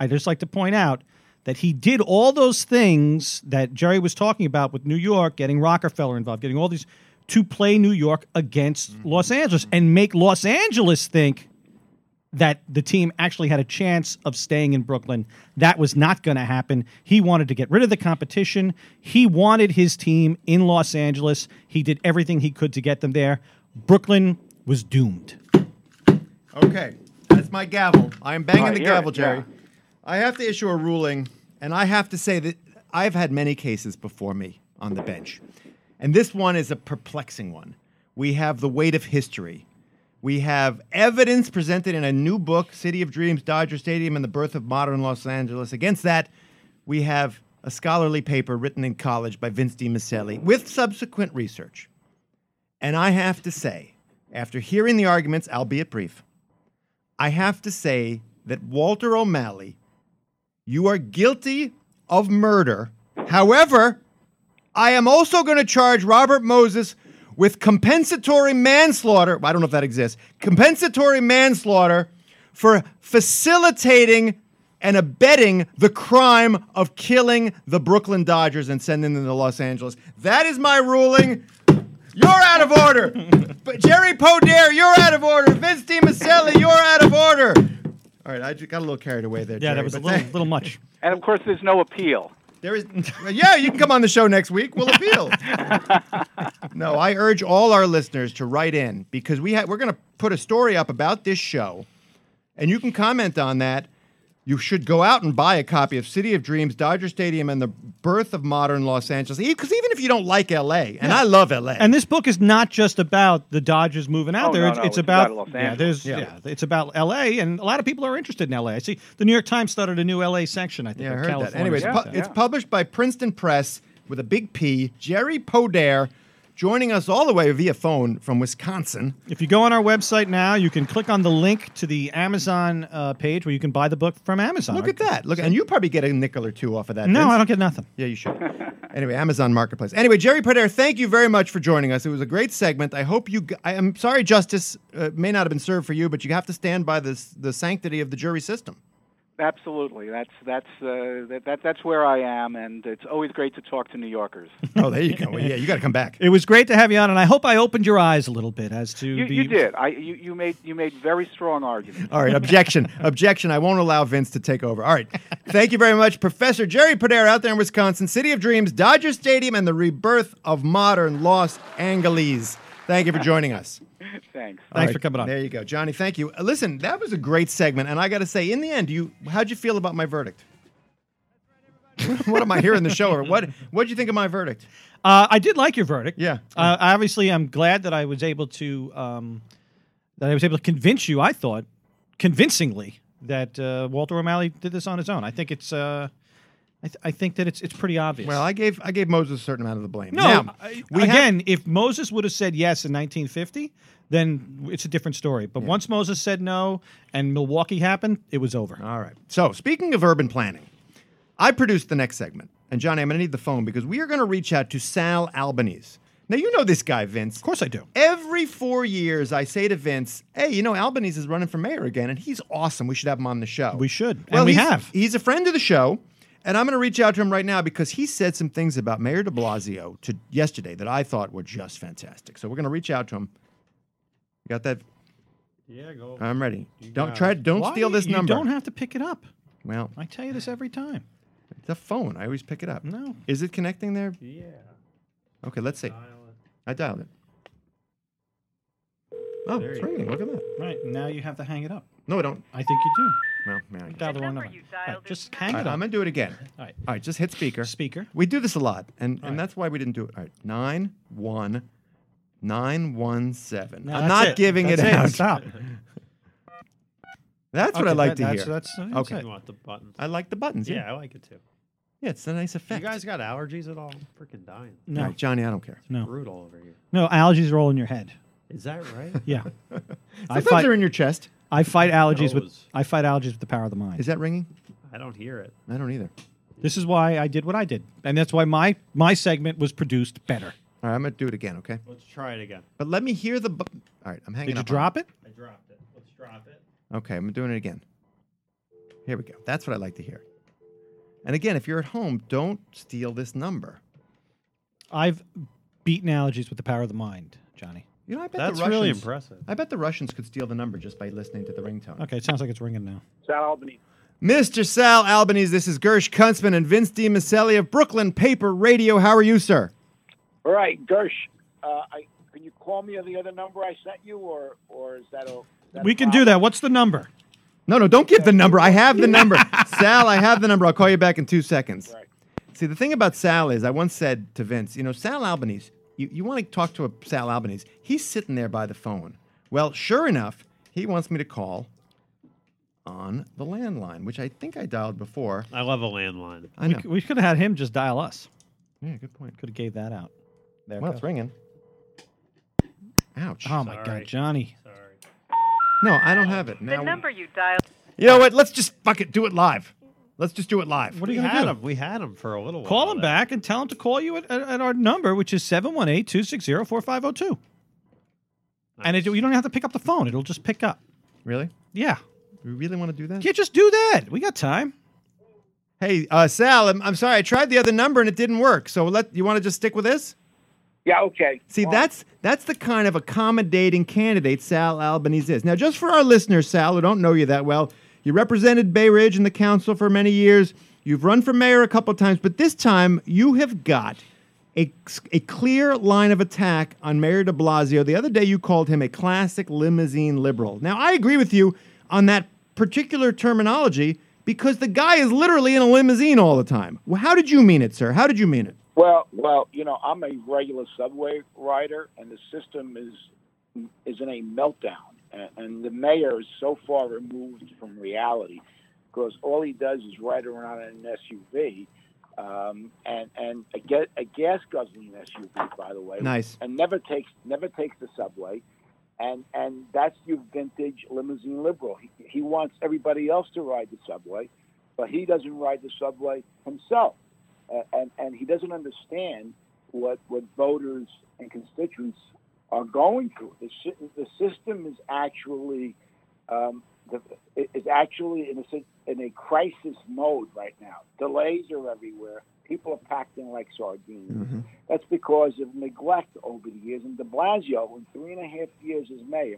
I'd just like to point out that he did all those things that Jerry was talking about with New York, getting Rockefeller involved, getting all these, to play New York against Los Angeles and make Los Angeles think that the team actually had a chance of staying in Brooklyn. That was not going to happen. He wanted to get rid of the competition. He wanted his team in Los Angeles. He did everything he could to get them there. Brooklyn was doomed. Okay, that's my gavel. I am banging the gavel, Jerry. Yeah. I have to issue a ruling, and I have to say that I've had many cases before me on the bench, and this one is a perplexing one. We have the weight of history. We have evidence presented in a new book, City of Dreams, Dodger Stadium, and the Birth of Modern Los Angeles. Against that, we have a scholarly paper written in college by Vince DiMasselli with subsequent research. And I have to say, after hearing the arguments, albeit brief, I have to say that Walter O'Malley, you are guilty of murder However, I am also going to charge Robert Moses with compensatory manslaughter. I don't know if that exists. Compensatory manslaughter for facilitating and abetting the crime of killing the Brooklyn Dodgers and sending them to Los Angeles. That is my ruling. You're out of order. But Jerry Podair, you're out of order. Vince DiMasselli, you're out of order. All right, I just got a little carried away there, Jerry. Yeah, that was a little much. And, of course, there's no appeal. There is. Yeah, you can come on the show next week. We'll appeal. No, I urge all our listeners to write in, because we're going to put a story up about this show, and you can comment on that. You should go out and buy a copy of City of Dreams, Dodger Stadium, and the Birth of Modern Los Angeles. Because even if you don't like L.A., and I love L.A. And this book is not just about the Dodgers moving out there. It's about Los Angeles. It's about L.A., and a lot of people are interested in L.A. I see the New York Times started a new L.A. section, I think. Yeah, I heard California. That. Anyways, it's published by Princeton Press with a big P, Jerry Podair, joining us all the way via phone from Wisconsin. If you go on our website now, you can click on the link to the Amazon page where you can buy the book from Amazon. Look at that. And you probably get a nickel or two off of that. No, Vince. I don't get nothing. Yeah, you should. Anyway, Amazon Marketplace. Anyway, Jerry Podair, thank you very much for joining us. It was a great segment. I hope you... I'm sorry justice may not have been served for you, but you have to stand by the sanctity of the jury system. Absolutely. That's where I am, and it's always great to talk to New Yorkers. Oh, there you go. Well, yeah, you got to come back. It was great to have you on, and I hope I opened your eyes a little bit as to you did. You made very strong arguments. All right, objection. I won't allow Vince to take over. All right, thank you very much, Professor Jerry Podair, out there in Wisconsin. City of Dreams, Dodger Stadium, and the Rebirth of Modern Los Angeles. Thank you for joining us. Thanks. Thanks for coming on. There you go, Johnny. Thank you. Listen, that was a great segment, and I got to say, in the end, how'd you feel about my verdict? What am I hearing the show? What'd you think of my verdict? I did like your verdict. Yeah. Obviously, I'm glad that I was able to convince you. I thought convincingly that Walter O'Malley did this on his own. I think it's. I think that it's pretty obvious. Well, I gave Moses a certain amount of the blame. No, now, if Moses would have said yes in 1950, then it's a different story. But once Moses said no and Milwaukee happened, it was over. All right. So speaking of urban planning, I produced the next segment. And, Johnny, I'm going to need the phone because we are going to reach out to Sal Albanese. Now, you know this guy, Vince. Of course I do. Every 4 years, I say to Vince, hey, you know, Albanese is running for mayor again, and he's awesome. We should have him on the show. We should. Well, and we have. He's a friend of the show. And I'm going to reach out to him right now because he said some things about Mayor de Blasio yesterday that I thought were just fantastic. So we're going to reach out to him. You got that? Yeah, go. I'm ready. Don't steal this number. You don't have to pick it up. Well, I tell you this every time. It's a phone. I always pick it up. No. Is it connecting there? Yeah. Okay, let's see. I dialed it. Oh, it's ringing. Look at that. Right. Now you have to hang it up. No, I don't. I think you do. No, man. Just hang it up. I'm going to do it again. All right, just hit speaker. We do this a lot, and that's why we didn't do it. All right, 91917. No, I'm not giving it out. Stop. That's what I like to hear. That's okay. You want the buttons. I like the buttons. Yeah, I like it, too. Yeah, it's a nice effect. You guys got allergies at all? I'm freaking dying. No, right, Johnny, I don't care. It's brutal over here. No, allergies are all in your head. Is that right? Yeah. Sometimes they're in your chest. I fight allergies with the power of the mind. Is that ringing? I don't hear it. I don't either. This is why I did what I did, and that's why my segment was produced better. All right, I'm gonna do it again. Okay. Let's try it again. But let me hear the. All right, I'm hanging. Did you drop it? I dropped it. Let's drop it. Okay, I'm doing it again. Here we go. That's what I like to hear. And again, if you're at home, don't steal this number. I've beaten allergies with the power of the mind, Johnny. You know, I bet that's really impressive. I bet the Russians could steal the number just by listening to the ringtone. Okay, it sounds like it's ringing now. Sal Albanese. Mr. Sal Albanese, this is Gersh Kuntzman and Vince DiMasselli of Brooklyn Paper Radio. How are you, sir? All right, Gersh. Can you call me on the other number I sent you, or is that a... We can do that. What's the number? No, don't give the number. I have the number. Sal, I have the number. I'll call you back in 2 seconds. Right. See, the thing about Sal is, I once said to Vince, you know, Sal Albanese... You want to talk to a Sal Albanese. He's sitting there by the phone. Well, sure enough, he wants me to call on the landline, which I think I dialed before. I love a landline. I know. We could have had him just dial us. Yeah, good point. Could have gave that out. There it's ringing. Ouch. Oh, my God, Johnny. Sorry. No, I don't have it. The number you dialed. You know what? Let's just, fuck it, do it live. Let's just do it live. What are you going to do? We had him for a little while. Call him back and tell him to call you at our number, which is 718-260-4502. And you don't have to pick up the phone. It'll just pick up. Really? Yeah. Do we really want to do that? Can't just do that. We got time. Hey, Sal, I'm sorry. I tried the other number and it didn't work. So you want to just stick with this? Yeah, okay. See, that's the kind of accommodating candidate Sal Albanese is. Now, just for our listeners, Sal, who don't know you that well, you represented Bay Ridge in the council for many years. You've run for mayor a couple of times, but this time you have got a clear line of attack on Mayor de Blasio. The other day you called him a classic limousine liberal. Now, I agree with you on that particular terminology because the guy is literally in a limousine all the time. Well, how did you mean it, sir? How did you mean it? Well, you know, I'm a regular subway rider, and the system is in a meltdown. And the mayor is so far removed from reality because all he does is ride around in an SUV and a gas guzzling SUV, by the way. Nice. And never takes the subway. And that's your vintage limousine liberal. He wants everybody else to ride the subway, but he doesn't ride the subway himself. And he doesn't understand what voters and constituents are going through. The system is actually in a crisis mode right now. Delays are everywhere. People are packing like sardines. Mm-hmm. That's because of neglect over the years. And de Blasio, in 3.5 years as mayor,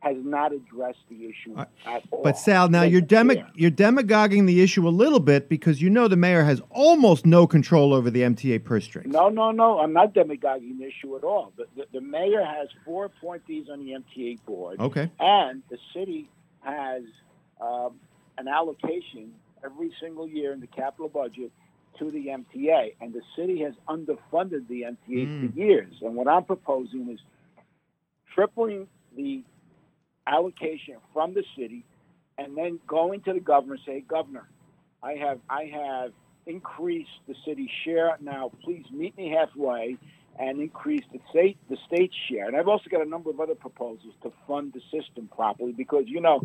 has not addressed the issue at all. But, Sal, now you're demagoguing the issue a little bit because you know the mayor has almost no control over the MTA purse strings. No. I'm not demagoguing the issue at all. The mayor has 4 appointees on the MTA board. Okay. And the city has an allocation every single year in the capital budget to the MTA. And the city has underfunded the MTA for years. And what I'm proposing is tripling the allocation from the city, and then going to the governor and say, Governor, I have increased the city's share. Now, please meet me halfway and increase the state's share. And I've also got a number of other proposals to fund the system properly because, you know,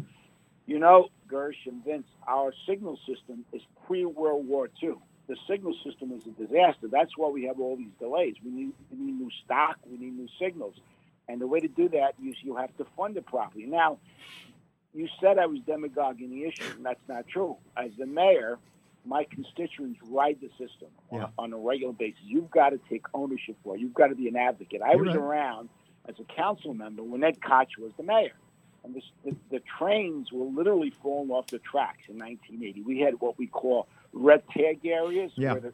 Gersh and Vince, our signal system is pre-World War II. The signal system is a disaster. That's why we have all these delays. We need new stock. We need new signals. And the way to do that is you have to fund it properly. Now, you said I was demagoguing the issue, and that's not true. As the mayor, my constituents ride the system on a regular basis. You've got to take ownership for it. You've got to be an advocate. I was around as a council member when Ed Koch was the mayor. And the trains were literally falling off the tracks in 1980. We had what we call red tag areas where the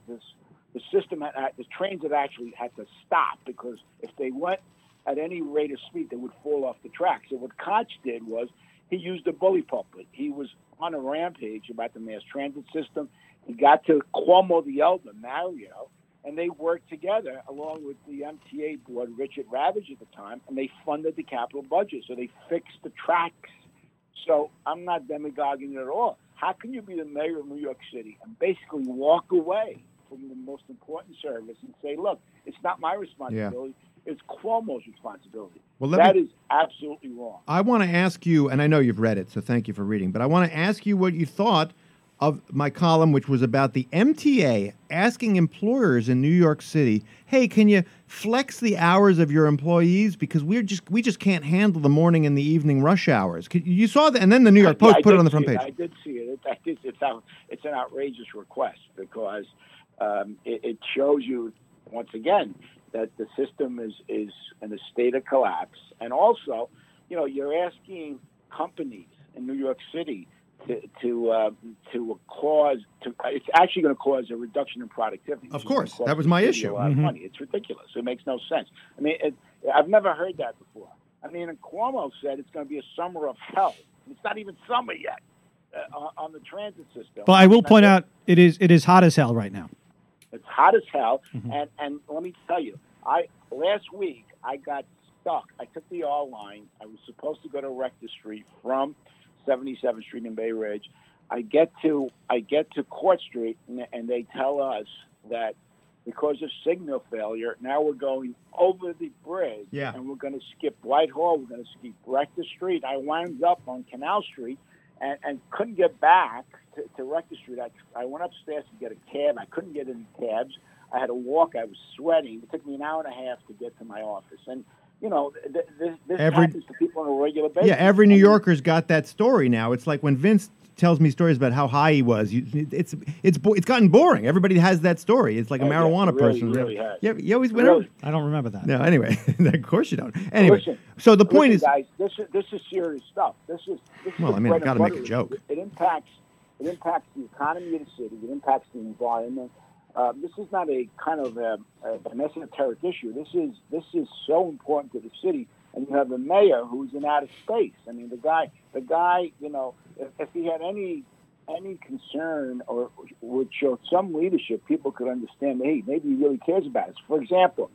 system, the trains had actually had to stop because if they went at any rate of speed, they would fall off the track. So what Koch did was he used a bully pulpit. He was on a rampage about the mass transit system. He got to Cuomo the Elder, Mario, and they worked together along with the MTA board, Richard Ravitch at the time, and they funded the capital budget. So they fixed the tracks. So I'm not demagoguing at all. How can you be the mayor of New York City and basically walk away from the most important service and say, look, it's not my responsibility. Yeah. It's Cuomo's responsibility. Well, that is absolutely wrong. I want to ask you, and I know you've read it, so thank you for reading, but I want to ask you what you thought of my column, which was about the MTA asking employers in New York City, hey, can you flex the hours of your employees? Because we just can't handle the morning and the evening rush hours. You saw that, and then the New York Post put it on the front page. I did see it. It's an outrageous request because it shows you, once again, that the system is in a state of collapse. And also, you know, you're asking companies in New York City it's actually going to cause a reduction in productivity. Of course, that was my issue. Money. It's ridiculous. It makes no sense. I mean, I've never heard that before. I mean, and Cuomo said it's going to be a summer of hell. It's not even summer yet on the transit system. But I will point out it is hot as hell right now. It's hot as hell, and let me tell you, last week I got stuck. I took the R line. I was supposed to go to Rector Street from 77th Street in Bay Ridge. I get to Court Street, and they tell us that because of signal failure, now we're going over the bridge, and we're going to skip Whitehall. We're going to skip Rector Street. I wound up on Canal Street, and couldn't get back to Rector Street. I went upstairs to get a cab. I couldn't get any cabs. I had to walk. I was sweating. It took me an hour and a half to get to my office. And, you know, this happens to people on a regular basis. Yeah, every New Yorker's got that story now. It's like when Vince tells me stories about how high he was. It's gotten boring. Everybody has that story. It's like a marijuana person. Really has. Yeah, you always went out. I don't remember that. No, anyway. Of course you don't. Anyway, so the point is, guys, this is serious stuff. This is I've got to make a joke. It impacts the economy of the city. It impacts the environment. This is not a kind of an esoteric issue. This is so important to the city. And you have the mayor who's in outer space. I mean, the guy, you know, if he had any concern or would show some leadership, people could understand, hey, maybe he really cares about us. For example,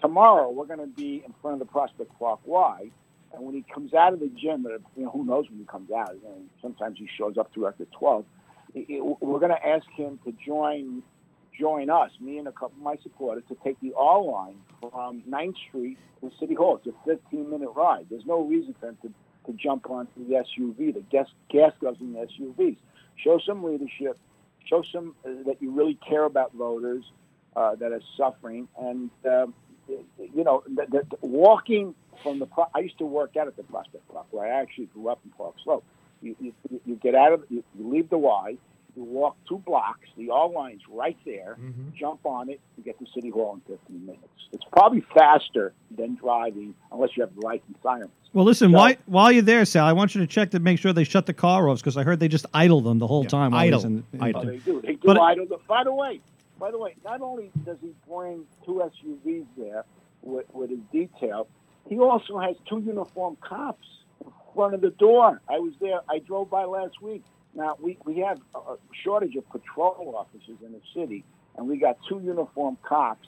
tomorrow we're going to be in front of the Prospect Park Y, and when he comes out of the gym, you know, who knows when he comes out, you know, sometimes he shows up through after 12, we're going to ask him to join us, me and a couple of my supporters, to take the R line from 9th Street to City Hall. It's a 15-minute ride. There's no reason for them to jump onto the SUV, the gas guzzling in the SUVs. Show some leadership. Show some that you really care about voters that are suffering. And, you know, walking from the – I used to work out at the Prospect Park, where I actually grew up in Park Slope. You get out of – you leave the Y. You walk 2 blocks, the R line's right there, jump on it, and get to City Hall in 15 minutes. It's probably faster than driving, unless you have the license silence. Well, listen, so, while you're there, Sal, I want you to check to make sure they shut the car off, because I heard they just idle them the whole time. Idle. Idle. Oh, they do idle them. By the way, not only does he bring 2 SUVs there with his detail, he also has 2 uniformed cops in front of the door. I was there. I drove by last week. Now, we have a shortage of patrol officers in the city, and we got 2 uniformed cops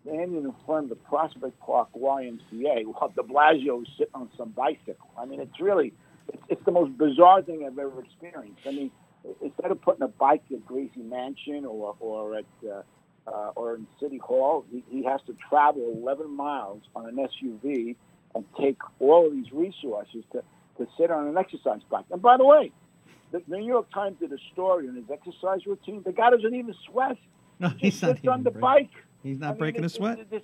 standing in front of the Prospect Park YMCA while de Blasio is sitting on some bicycle. I mean, it's really, it's the most bizarre thing I've ever experienced. I mean, instead of putting a bike at Gracie Mansion or at or in City Hall, he has to travel 11 miles on an SUV and take all of these resources to sit on an exercise bike. And by the way, the New York Times did a story on his exercise routine. The guy doesn't even sweat. No, he's not on the bike. He's not breaking a sweat. This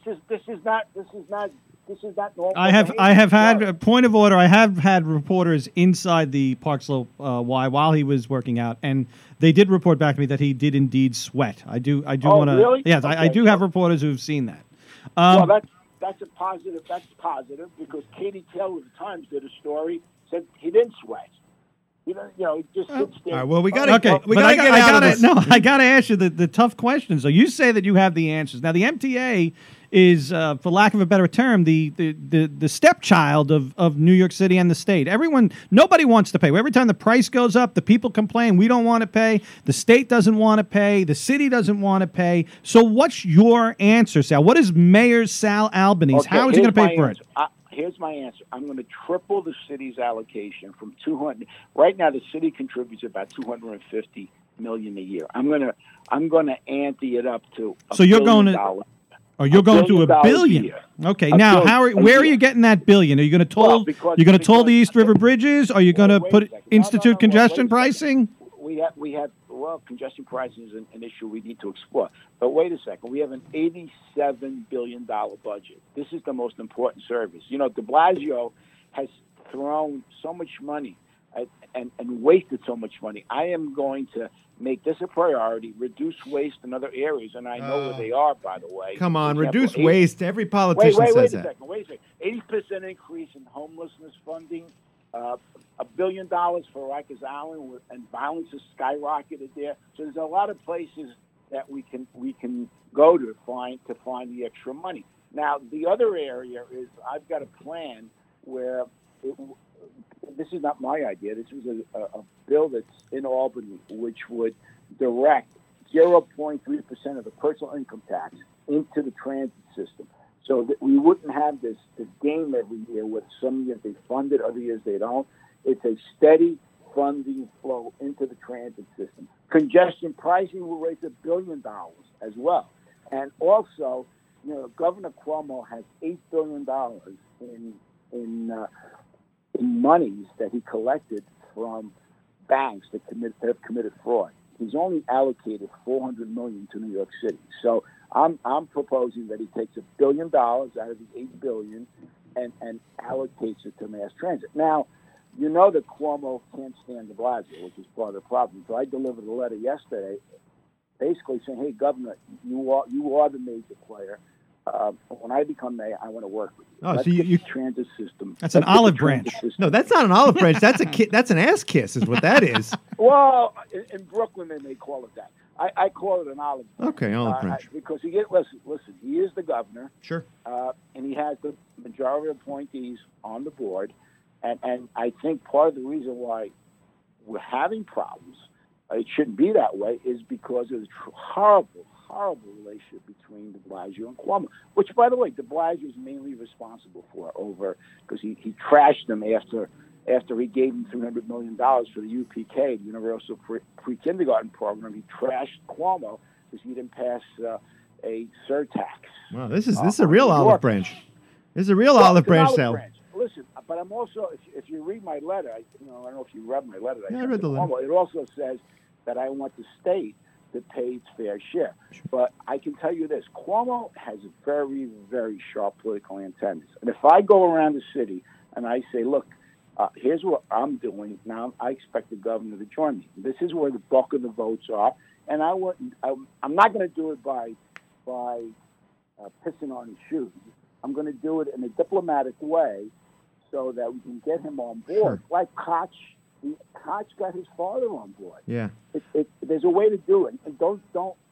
is not normal. I have had a point of order. I have had reporters inside the Park Slope Y while he was working out, and they did report back to me that he did indeed sweat. I do want to. Really? Yes, okay. I do have reporters who've seen that. Well, that's a positive. That's positive because Katie Taylor of the Times did a story, said he didn't sweat. You know, just sits there. All right, well, we got to get out of this. No, I got to ask you the tough questions. So you say that you have the answers. Now, the MTA is, for lack of a better term, the stepchild of New York City and the state. Nobody wants to pay. Every time the price goes up, the people complain, we don't want to pay. The state doesn't want to pay. The city doesn't want to pay. So what's your answer, Sal? What is Mayor Sal Albanese? Okay, how is he going to pay for it? Here's my answer. I'm going to triple the city's allocation from 200. Right now, the city contributes about $250 million a year. I'm going to ante it up to. $1 billion. Okay. Now, where are you getting that billion? Are you going to toll the East River bridges? Are you going to institute congestion pricing? We have congestion pricing is an issue we need to explore. But wait a second, we have an $87 billion budget. This is the most important service. You know, de Blasio has thrown so much money and wasted so much money. I am going to make this a priority, reduce waste in other areas, and I know where they are, by the way. Come on, reduce waste. Every politician says that. Wait a second. 80% increase in homelessness funding. $1 billion for Rikers Island, and violence has skyrocketed there. So there's a lot of places that we can go to find the extra money. Now the other area is I've got a plan where this is not my idea. This was a bill that's in Albany, which would direct 0.3% of the personal income tax into the transit system. So that we wouldn't have this game every year with some years they fund it, other years they don't. It's a steady funding flow into the transit system. Congestion pricing will raise $1 billion as well. And also, you know, Governor Cuomo has $8 billion in monies that he collected from banks that have committed fraud. He's only allocated $400 million to New York City. So I'm proposing that he takes $1 billion out of the $8 billion and allocates it to mass transit. Now, you know that Cuomo can't stand de Blasio, which is part of the problem. So I delivered a letter yesterday basically saying, hey, Governor, you are the major player. When I become mayor, I want to work with you. Let's so you transit system. That's an olive branch. No, that's not an olive branch. That's an ass kiss, is what that is. Well, in Brooklyn, they may call it that. I call it an olive branch. Okay, olive branch. Because listen, he is the governor. Sure. And he has the majority of appointees on the board, and I think part of the reason why we're having problems, it shouldn't be that way, is because of the horrible relationship between de Blasio and Cuomo, which, by the way, de Blasio is mainly responsible for because he trashed them after he gave him $300 million for the UPK, the Universal Pre-Kindergarten Program. He trashed Cuomo because he didn't pass a surtax. Wow, this is a real olive branch. This is a real olive branch, Sal. Listen, but I'm also, if you read my letter, I don't know if you read my letter. Yeah, I read the letter. It also says that I want the state to pay its fair share. But I can tell you this, Cuomo has very, very sharp political antennas. And if I go around the city and I say, look, here's what I'm doing, now I expect the governor to join me. This is where the bulk of the votes are. And I'm not going to do it by pissing on his shoes. I'm going to do it in a diplomatic way so that we can get him on board. Sure. Like Koch got his father on board. Yeah, there's a way to do it. And don't.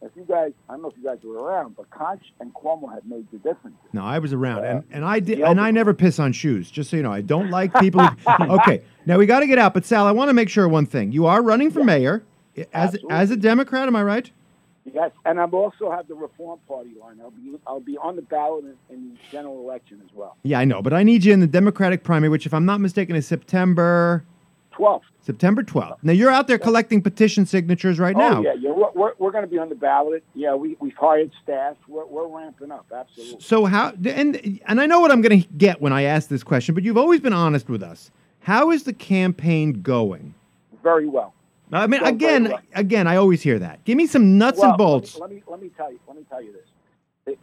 If you guys, I don't know if you guys were around, but Koch and Cuomo had made the difference. No, I was around, and I did, and I never piss on shoes. Just so you know, I don't like people. Okay, now we got to get out. But Sal, I want to make sure one thing: you are running for mayor as a Democrat. Am I right? Yes, and I also have the Reform Party line. I'll be on the ballot in the general election as well. Yeah, I know, but I need you in the Democratic primary, which, if I'm not mistaken, is September 12th. September 12th. Now, you're out there collecting petition signatures right now. Yeah. We're going to be on the ballot. Yeah, we've hired staff. We're ramping up, absolutely. So how, and I know what I'm going to get when I ask this question, but you've always been honest with us. How is the campaign going? Very well. I mean, again, I always hear that. Give me some nuts and bolts. Let me tell you this.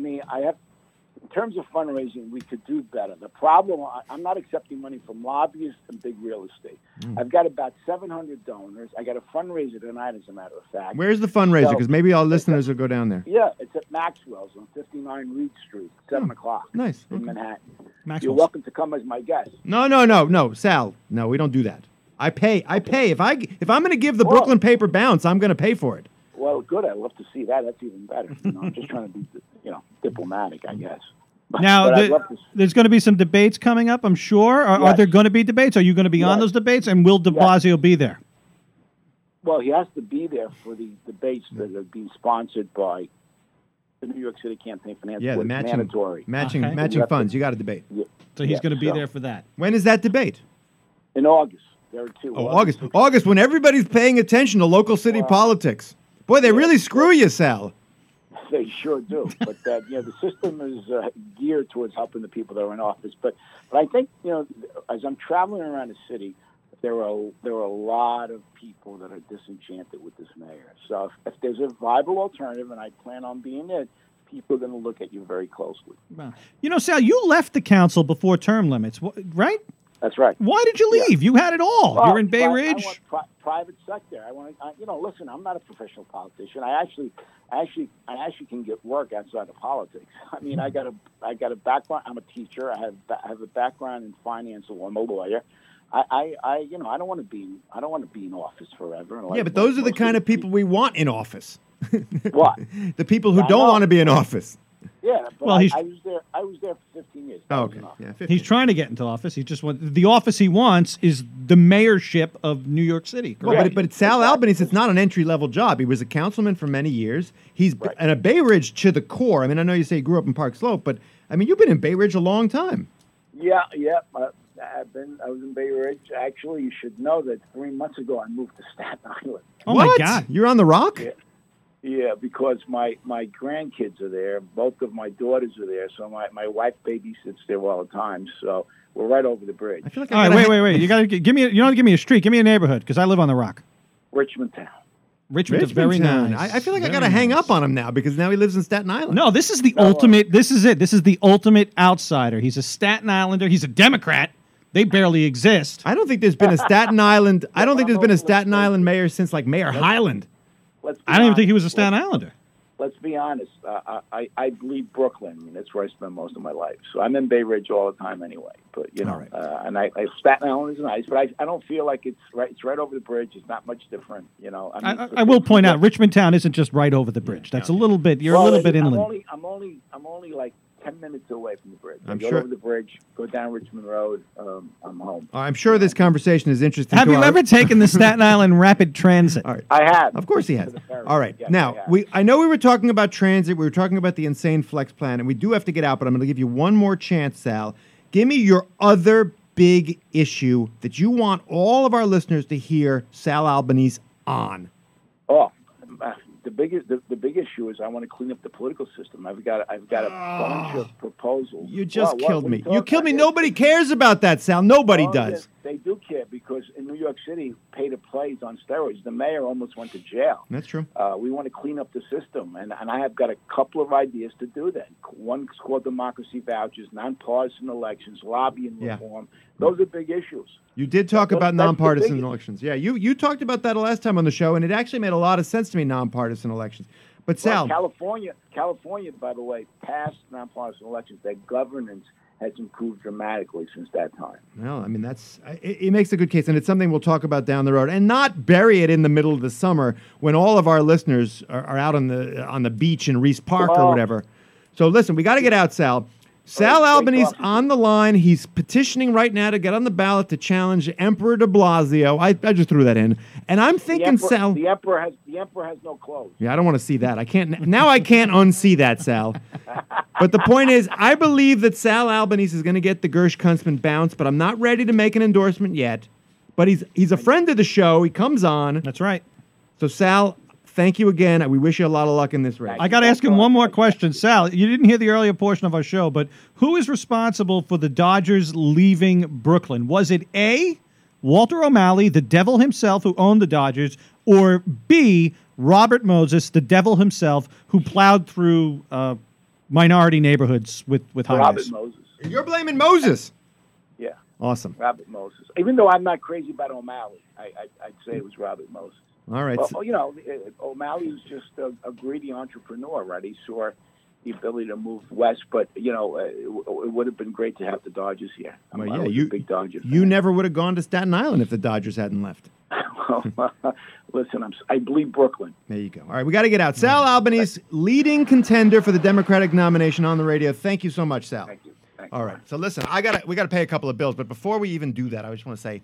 In terms of fundraising, we could do better. The problem, I'm not accepting money from lobbyists and big real estate. I've got about 700 donors. I got a fundraiser tonight, as a matter of fact. Where's the fundraiser? Because maybe our listeners will go down there. Yeah, it's at Maxwell's on 59 Reed Street, 7 o'clock. Nice. In Manhattan. Maxwell's. You're welcome to come as my guest. No, Sal. No, we don't do that. I pay. If I'm going to give the Brooklyn Paper bounce, I'm going to pay for it. Well, good. I'd love to see that. That's even better. I'm just trying to be, diplomatic, I guess. Now, there's going to be some debates coming up, I'm sure. Are there going to be debates? Are you going to be on those debates? And will de Blasio be there? Well, he has to be there for the debates that are being sponsored by the New York City Campaign Finance. Yeah, the matching funds. You got to debate. Yeah. So he's going to be there for that. When is that debate? In August. There are two. Oh, August, when everybody's paying attention to local city politics. Boy, they really screw you, Sal. They sure do. But the system is geared towards helping the people that are in office. But I think, as I'm traveling around the city, there are a lot of people that are disenchanted with this mayor. So if there's a viable alternative, and I plan on being it, people are going to look at you very closely. Wow. Sal, you left the council before term limits, right? That's right. Why did you leave? You had it all. You're in Bay Ridge. I want private sector. I want to, listen, I'm not a professional politician. I actually can get work outside of politics. I mean, I got a background. I'm a teacher. I have a background in finance, or I'm a lawyer. I don't want to be in office forever. Yeah, but those are the kind of people we want in office. What? The people who don't want to be in office. Yeah, but I was there. I was there for 15 years. Oh, okay. Yeah, 15. He's trying to get into office. He just wants the office he wants is the mayorship of New York City. Correct? Well, but it's Sal Albanese. It's not an entry level job. He was a councilman for many years. He's in a Bay Ridge to the core. I mean, I know you say you grew up in Park Slope, but I mean, you've been in Bay Ridge a long time. Yeah. I was in Bay Ridge. Actually, you should know that 3 months ago I moved to Staten Island. Oh my God! You're on the Rock. Yeah. Yeah, because my grandkids are there. Both of my daughters are there, so my wife babysits there all the time. So We're right over the bridge. I feel like All right, wait. You gotta give me. You don't give me a street. Give me a neighborhood because I live on the Rock. Richmond Town. Richmond's very nice. I feel like I got to hang up on him now because now he lives in Staten Island. No, this is the ultimate. This is it. This is the ultimate outsider. He's a Staten Islander. He's a Democrat. They barely exist. I don't think there's been a Staten Island. I don't think there's been a Staten Island mayor since like Mayor Highland. I don't even think he was a Staten Islander. Let's be honest. I leave Brooklyn. I mean, that's where I spend most of my life. So I'm in Bay Ridge all the time anyway. But you know, right. and Staten Island is nice, but I don't feel like it's right. It's right over the bridge. It's not much different. You know. I mean, I will point out, Richmond Town isn't just right over the bridge. That's a little bit. You're a little bit inland. I'm only like 10 minutes away from the bridge. I go over the bridge, go down Richmond Road. I'm home. I'm sure this conversation is interesting. Have you ever taken the Staten Island Rapid Transit? All right. I have. Of course he has. All right. Yes, now, I know we were talking about transit. We were talking about the insane flex plan, and we do have to get out, but I'm going to give you one more chance, Sal. Give me your other big issue that you want all of our listeners to hear Sal Albanese on. Oh, The big issue is I want to clean up the political system. I've got a bunch of proposals. You just killed me. You killed me. Nobody cares about that, Sal. Nobody does. They do care because in New York City, pay-to-play is on steroids. The mayor almost went to jail. That's true. We want to clean up the system, and I have got a couple of ideas to do that. One's called democracy vouchers, nonpartisan elections, lobbying reform. Those are big issues. You did talk about nonpartisan elections. Yeah, you talked about that last time on the show, and it actually made a lot of sense to me, nonpartisan elections. But, Sal... California, by the way, passed nonpartisan elections. Their governance has improved dramatically since that time. Well, I mean, it makes a good case, and it's something we'll talk about down the road. And not bury it in the middle of the summer when all of our listeners are out on the beach in Reese Park or whatever. So, listen, we got to get out, Sal. Sal Albanese on the line. He's petitioning right now to get on the ballot to challenge Emperor de Blasio. I just threw that in, and I'm thinking Sal. The emperor has no clothes. Yeah, I don't want to see that. I can't now. I can't unsee that, Sal. But the point is, I believe that Sal Albanese is going to get the Gersh Kuntzman bounce, but I'm not ready to make an endorsement yet. But he's a friend of the show. He comes on. That's right. So Sal, thank you again. We wish you a lot of luck in this race. I got to ask him one more question. Sal, you didn't hear the earlier portion of our show, but who is responsible for the Dodgers leaving Brooklyn? Was it A, Walter O'Malley, the devil himself who owned the Dodgers, or B, Robert Moses, the devil himself who plowed through minority neighborhoods with highways? Robert Moses. You're blaming Moses. Yeah. Awesome. Robert Moses. Even though I'm not crazy about O'Malley, I'd say it was Robert Moses. All right. Well, you know, O'Malley was just a greedy entrepreneur, right? He saw the ability to move west, but, you know, it would have been great to have the Dodgers here. I'm a big Dodger fan. You never would have gone to Staten Island if the Dodgers hadn't left. Well, listen, I bleed Brooklyn. There you go. All right, we got to get out. Sal Albanese, leading contender for the Democratic nomination on the radio. Thank you so much, Sal. Thank you. All right. So, listen, we got to pay a couple of bills, but before we even do that, I just want to say...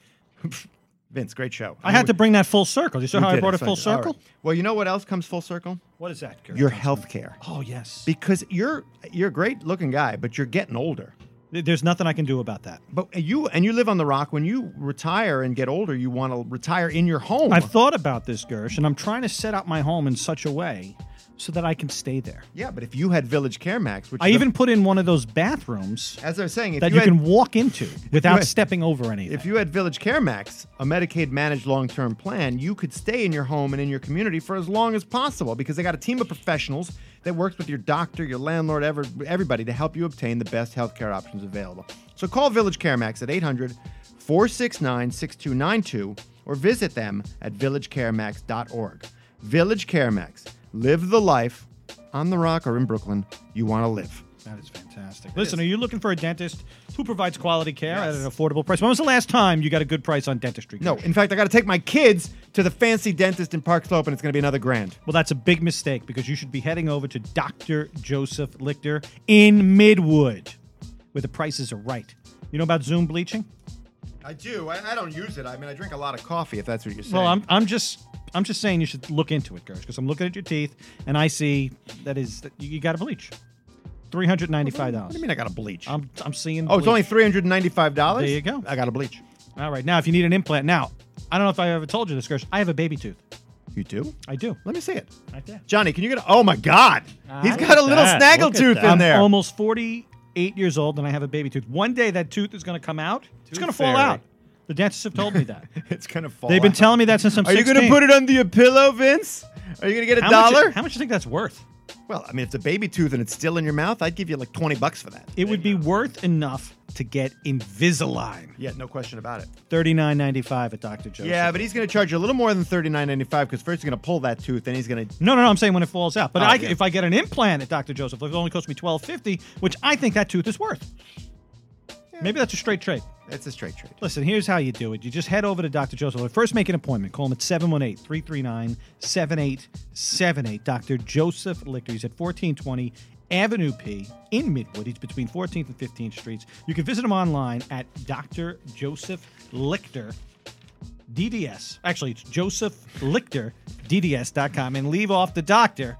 Vince, great show. I had to bring that full circle. You saw how I brought it full circle? Right. Well, you know what else comes full circle? What is that, Gersh? Your health care. Oh, yes. Because you're a great-looking guy, but you're getting older. There's nothing I can do about that. But you live on the Rock. When you retire and get older, you want to retire in your home. I've thought about this, Gersh, and I'm trying to set up my home in such a way so that I can stay there. Yeah, but if you had Village Care Max, which I even put in one of those bathrooms, as I was saying, that you can walk into without stepping over anything. If you had Village Care Max, a Medicaid managed long-term plan, you could stay in your home and in your community for as long as possible because they got a team of professionals that works with your doctor, your landlord, everybody to help you obtain the best healthcare options available. So call Village Care Max at 800-469-6292 or visit them at villagecaremax.org. Village Care Max. Live the life on the Rock or in Brooklyn you want to live. That is fantastic. Listen, are you looking for a dentist who provides quality care at an affordable price? When was the last time you got a good price on dentistry? No. In fact, I got to take my kids to the fancy dentist in Park Slope, and it's going to be another $1,000. Well, that's a big mistake because you should be heading over to Dr. Joseph Lichter in Midwood, where the prices are right. You know about Zoom bleaching? I do. I don't use it. I mean, I drink a lot of coffee, if that's what you're saying. Well, I'm just saying you should look into it, Gersh, because I'm looking at your teeth, and I see that you got to bleach. $395. What do you mean I got to bleach? I'm seeing bleach. It's only $395? There you go. I got to bleach. All right. Now, if you need an implant. Now, I don't know if I ever told you this, Gersh. I have a baby tooth. You do? I do. Let me see it. Right there. Johnny, can you get a... Oh, my God. He's got a little snaggletooth in there. I'm almost 40... 8 years old and I have a baby tooth. One day that tooth is going to come out. It's going to fall out. The dentists have told me that. It's going to fall out. They've been telling me that since I'm 16. Are you going to put it under your pillow, Vince? Are you going to get $1? How much do you think that's worth? Well, I mean, if it's a baby tooth and it's still in your mouth, I'd give you like $20 for that. It would be worth enough to get Invisalign. Yeah, no question about it. $39.95 at Dr. Joe's. Yeah, but he's going to charge you a little more than $39.95 because first he's going to pull that tooth, then he's going to... No, I'm saying when it falls out. But if I get an implant at Dr. Joseph, it only costs me $12.50, which I think that tooth is worth. Yeah. Maybe that's a straight trade. That's a straight trade. Listen, here's how you do it. You just head over to Dr. Joseph. First, make an appointment. Call him at 718-339-7878. Dr. Joseph Lichter. He's at 1420 Avenue P in Midwood. He's between 14th and 15th Streets. You can visit him online at Dr. Joseph Lichter, DDS. Actually, it's Joseph Lichter, DDS.com. And leave off the doctor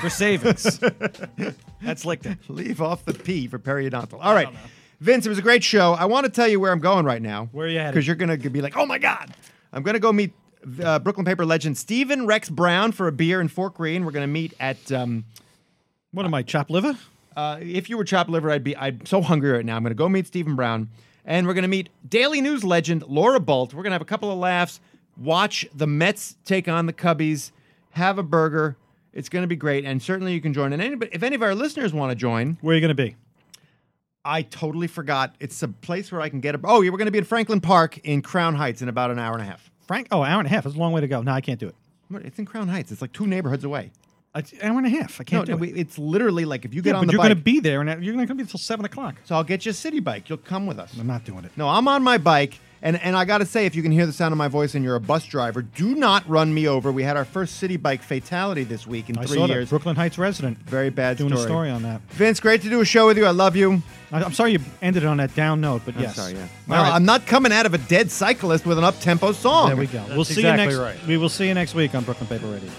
for savings. That's Lichter. Leave off the P for periodontal. All right. Vince, it was a great show. I want to tell you where I'm going right now. Where are you headed? Because you're going to be like, oh, my God. I'm going to go meet Brooklyn Paper legend Stephen Rex Brown for a beer in Fort Greene. We're going to meet at... what am I, chopped liver? If you were chopped liver, I'm so hungry right now. I'm going to go meet Stephen Brown. And we're going to meet Daily News legend Laura Bolt. We're going to have a couple of laughs. Watch the Mets take on the Cubbies. Have a burger. It's going to be great. And certainly you can join. And anybody, if any of our listeners want to join... Where are you going to be? I totally forgot. It's a place where I can get a... Oh, yeah, we're going to be in Franklin Park in Crown Heights in about an hour and a half. An hour and a half. That's a long way to go. No, I can't do it. It's in Crown Heights. It's like 2 neighborhoods away. An hour and a half. I can't do it. It's literally like if you get on the bike... But you're going to be there, and you're going to be until 7 o'clock. So I'll get you a city bike. You'll come with us. I'm not doing it. No, I'm on my bike, and I got to say, if you can hear the sound of my voice and you're a bus driver, do not run me over. We had our first city bike fatality this week in 3 years. I saw that. Brooklyn Heights resident. Very bad story. Doing a story on that. Vince, great to do a show with you. I love you. I'm sorry you ended on that down note, but yes. Sorry, yeah. Well, right. I'm not coming out of a dead cyclist with an up-tempo song. There we go. We'll see you next week on Brooklyn Paper Radio.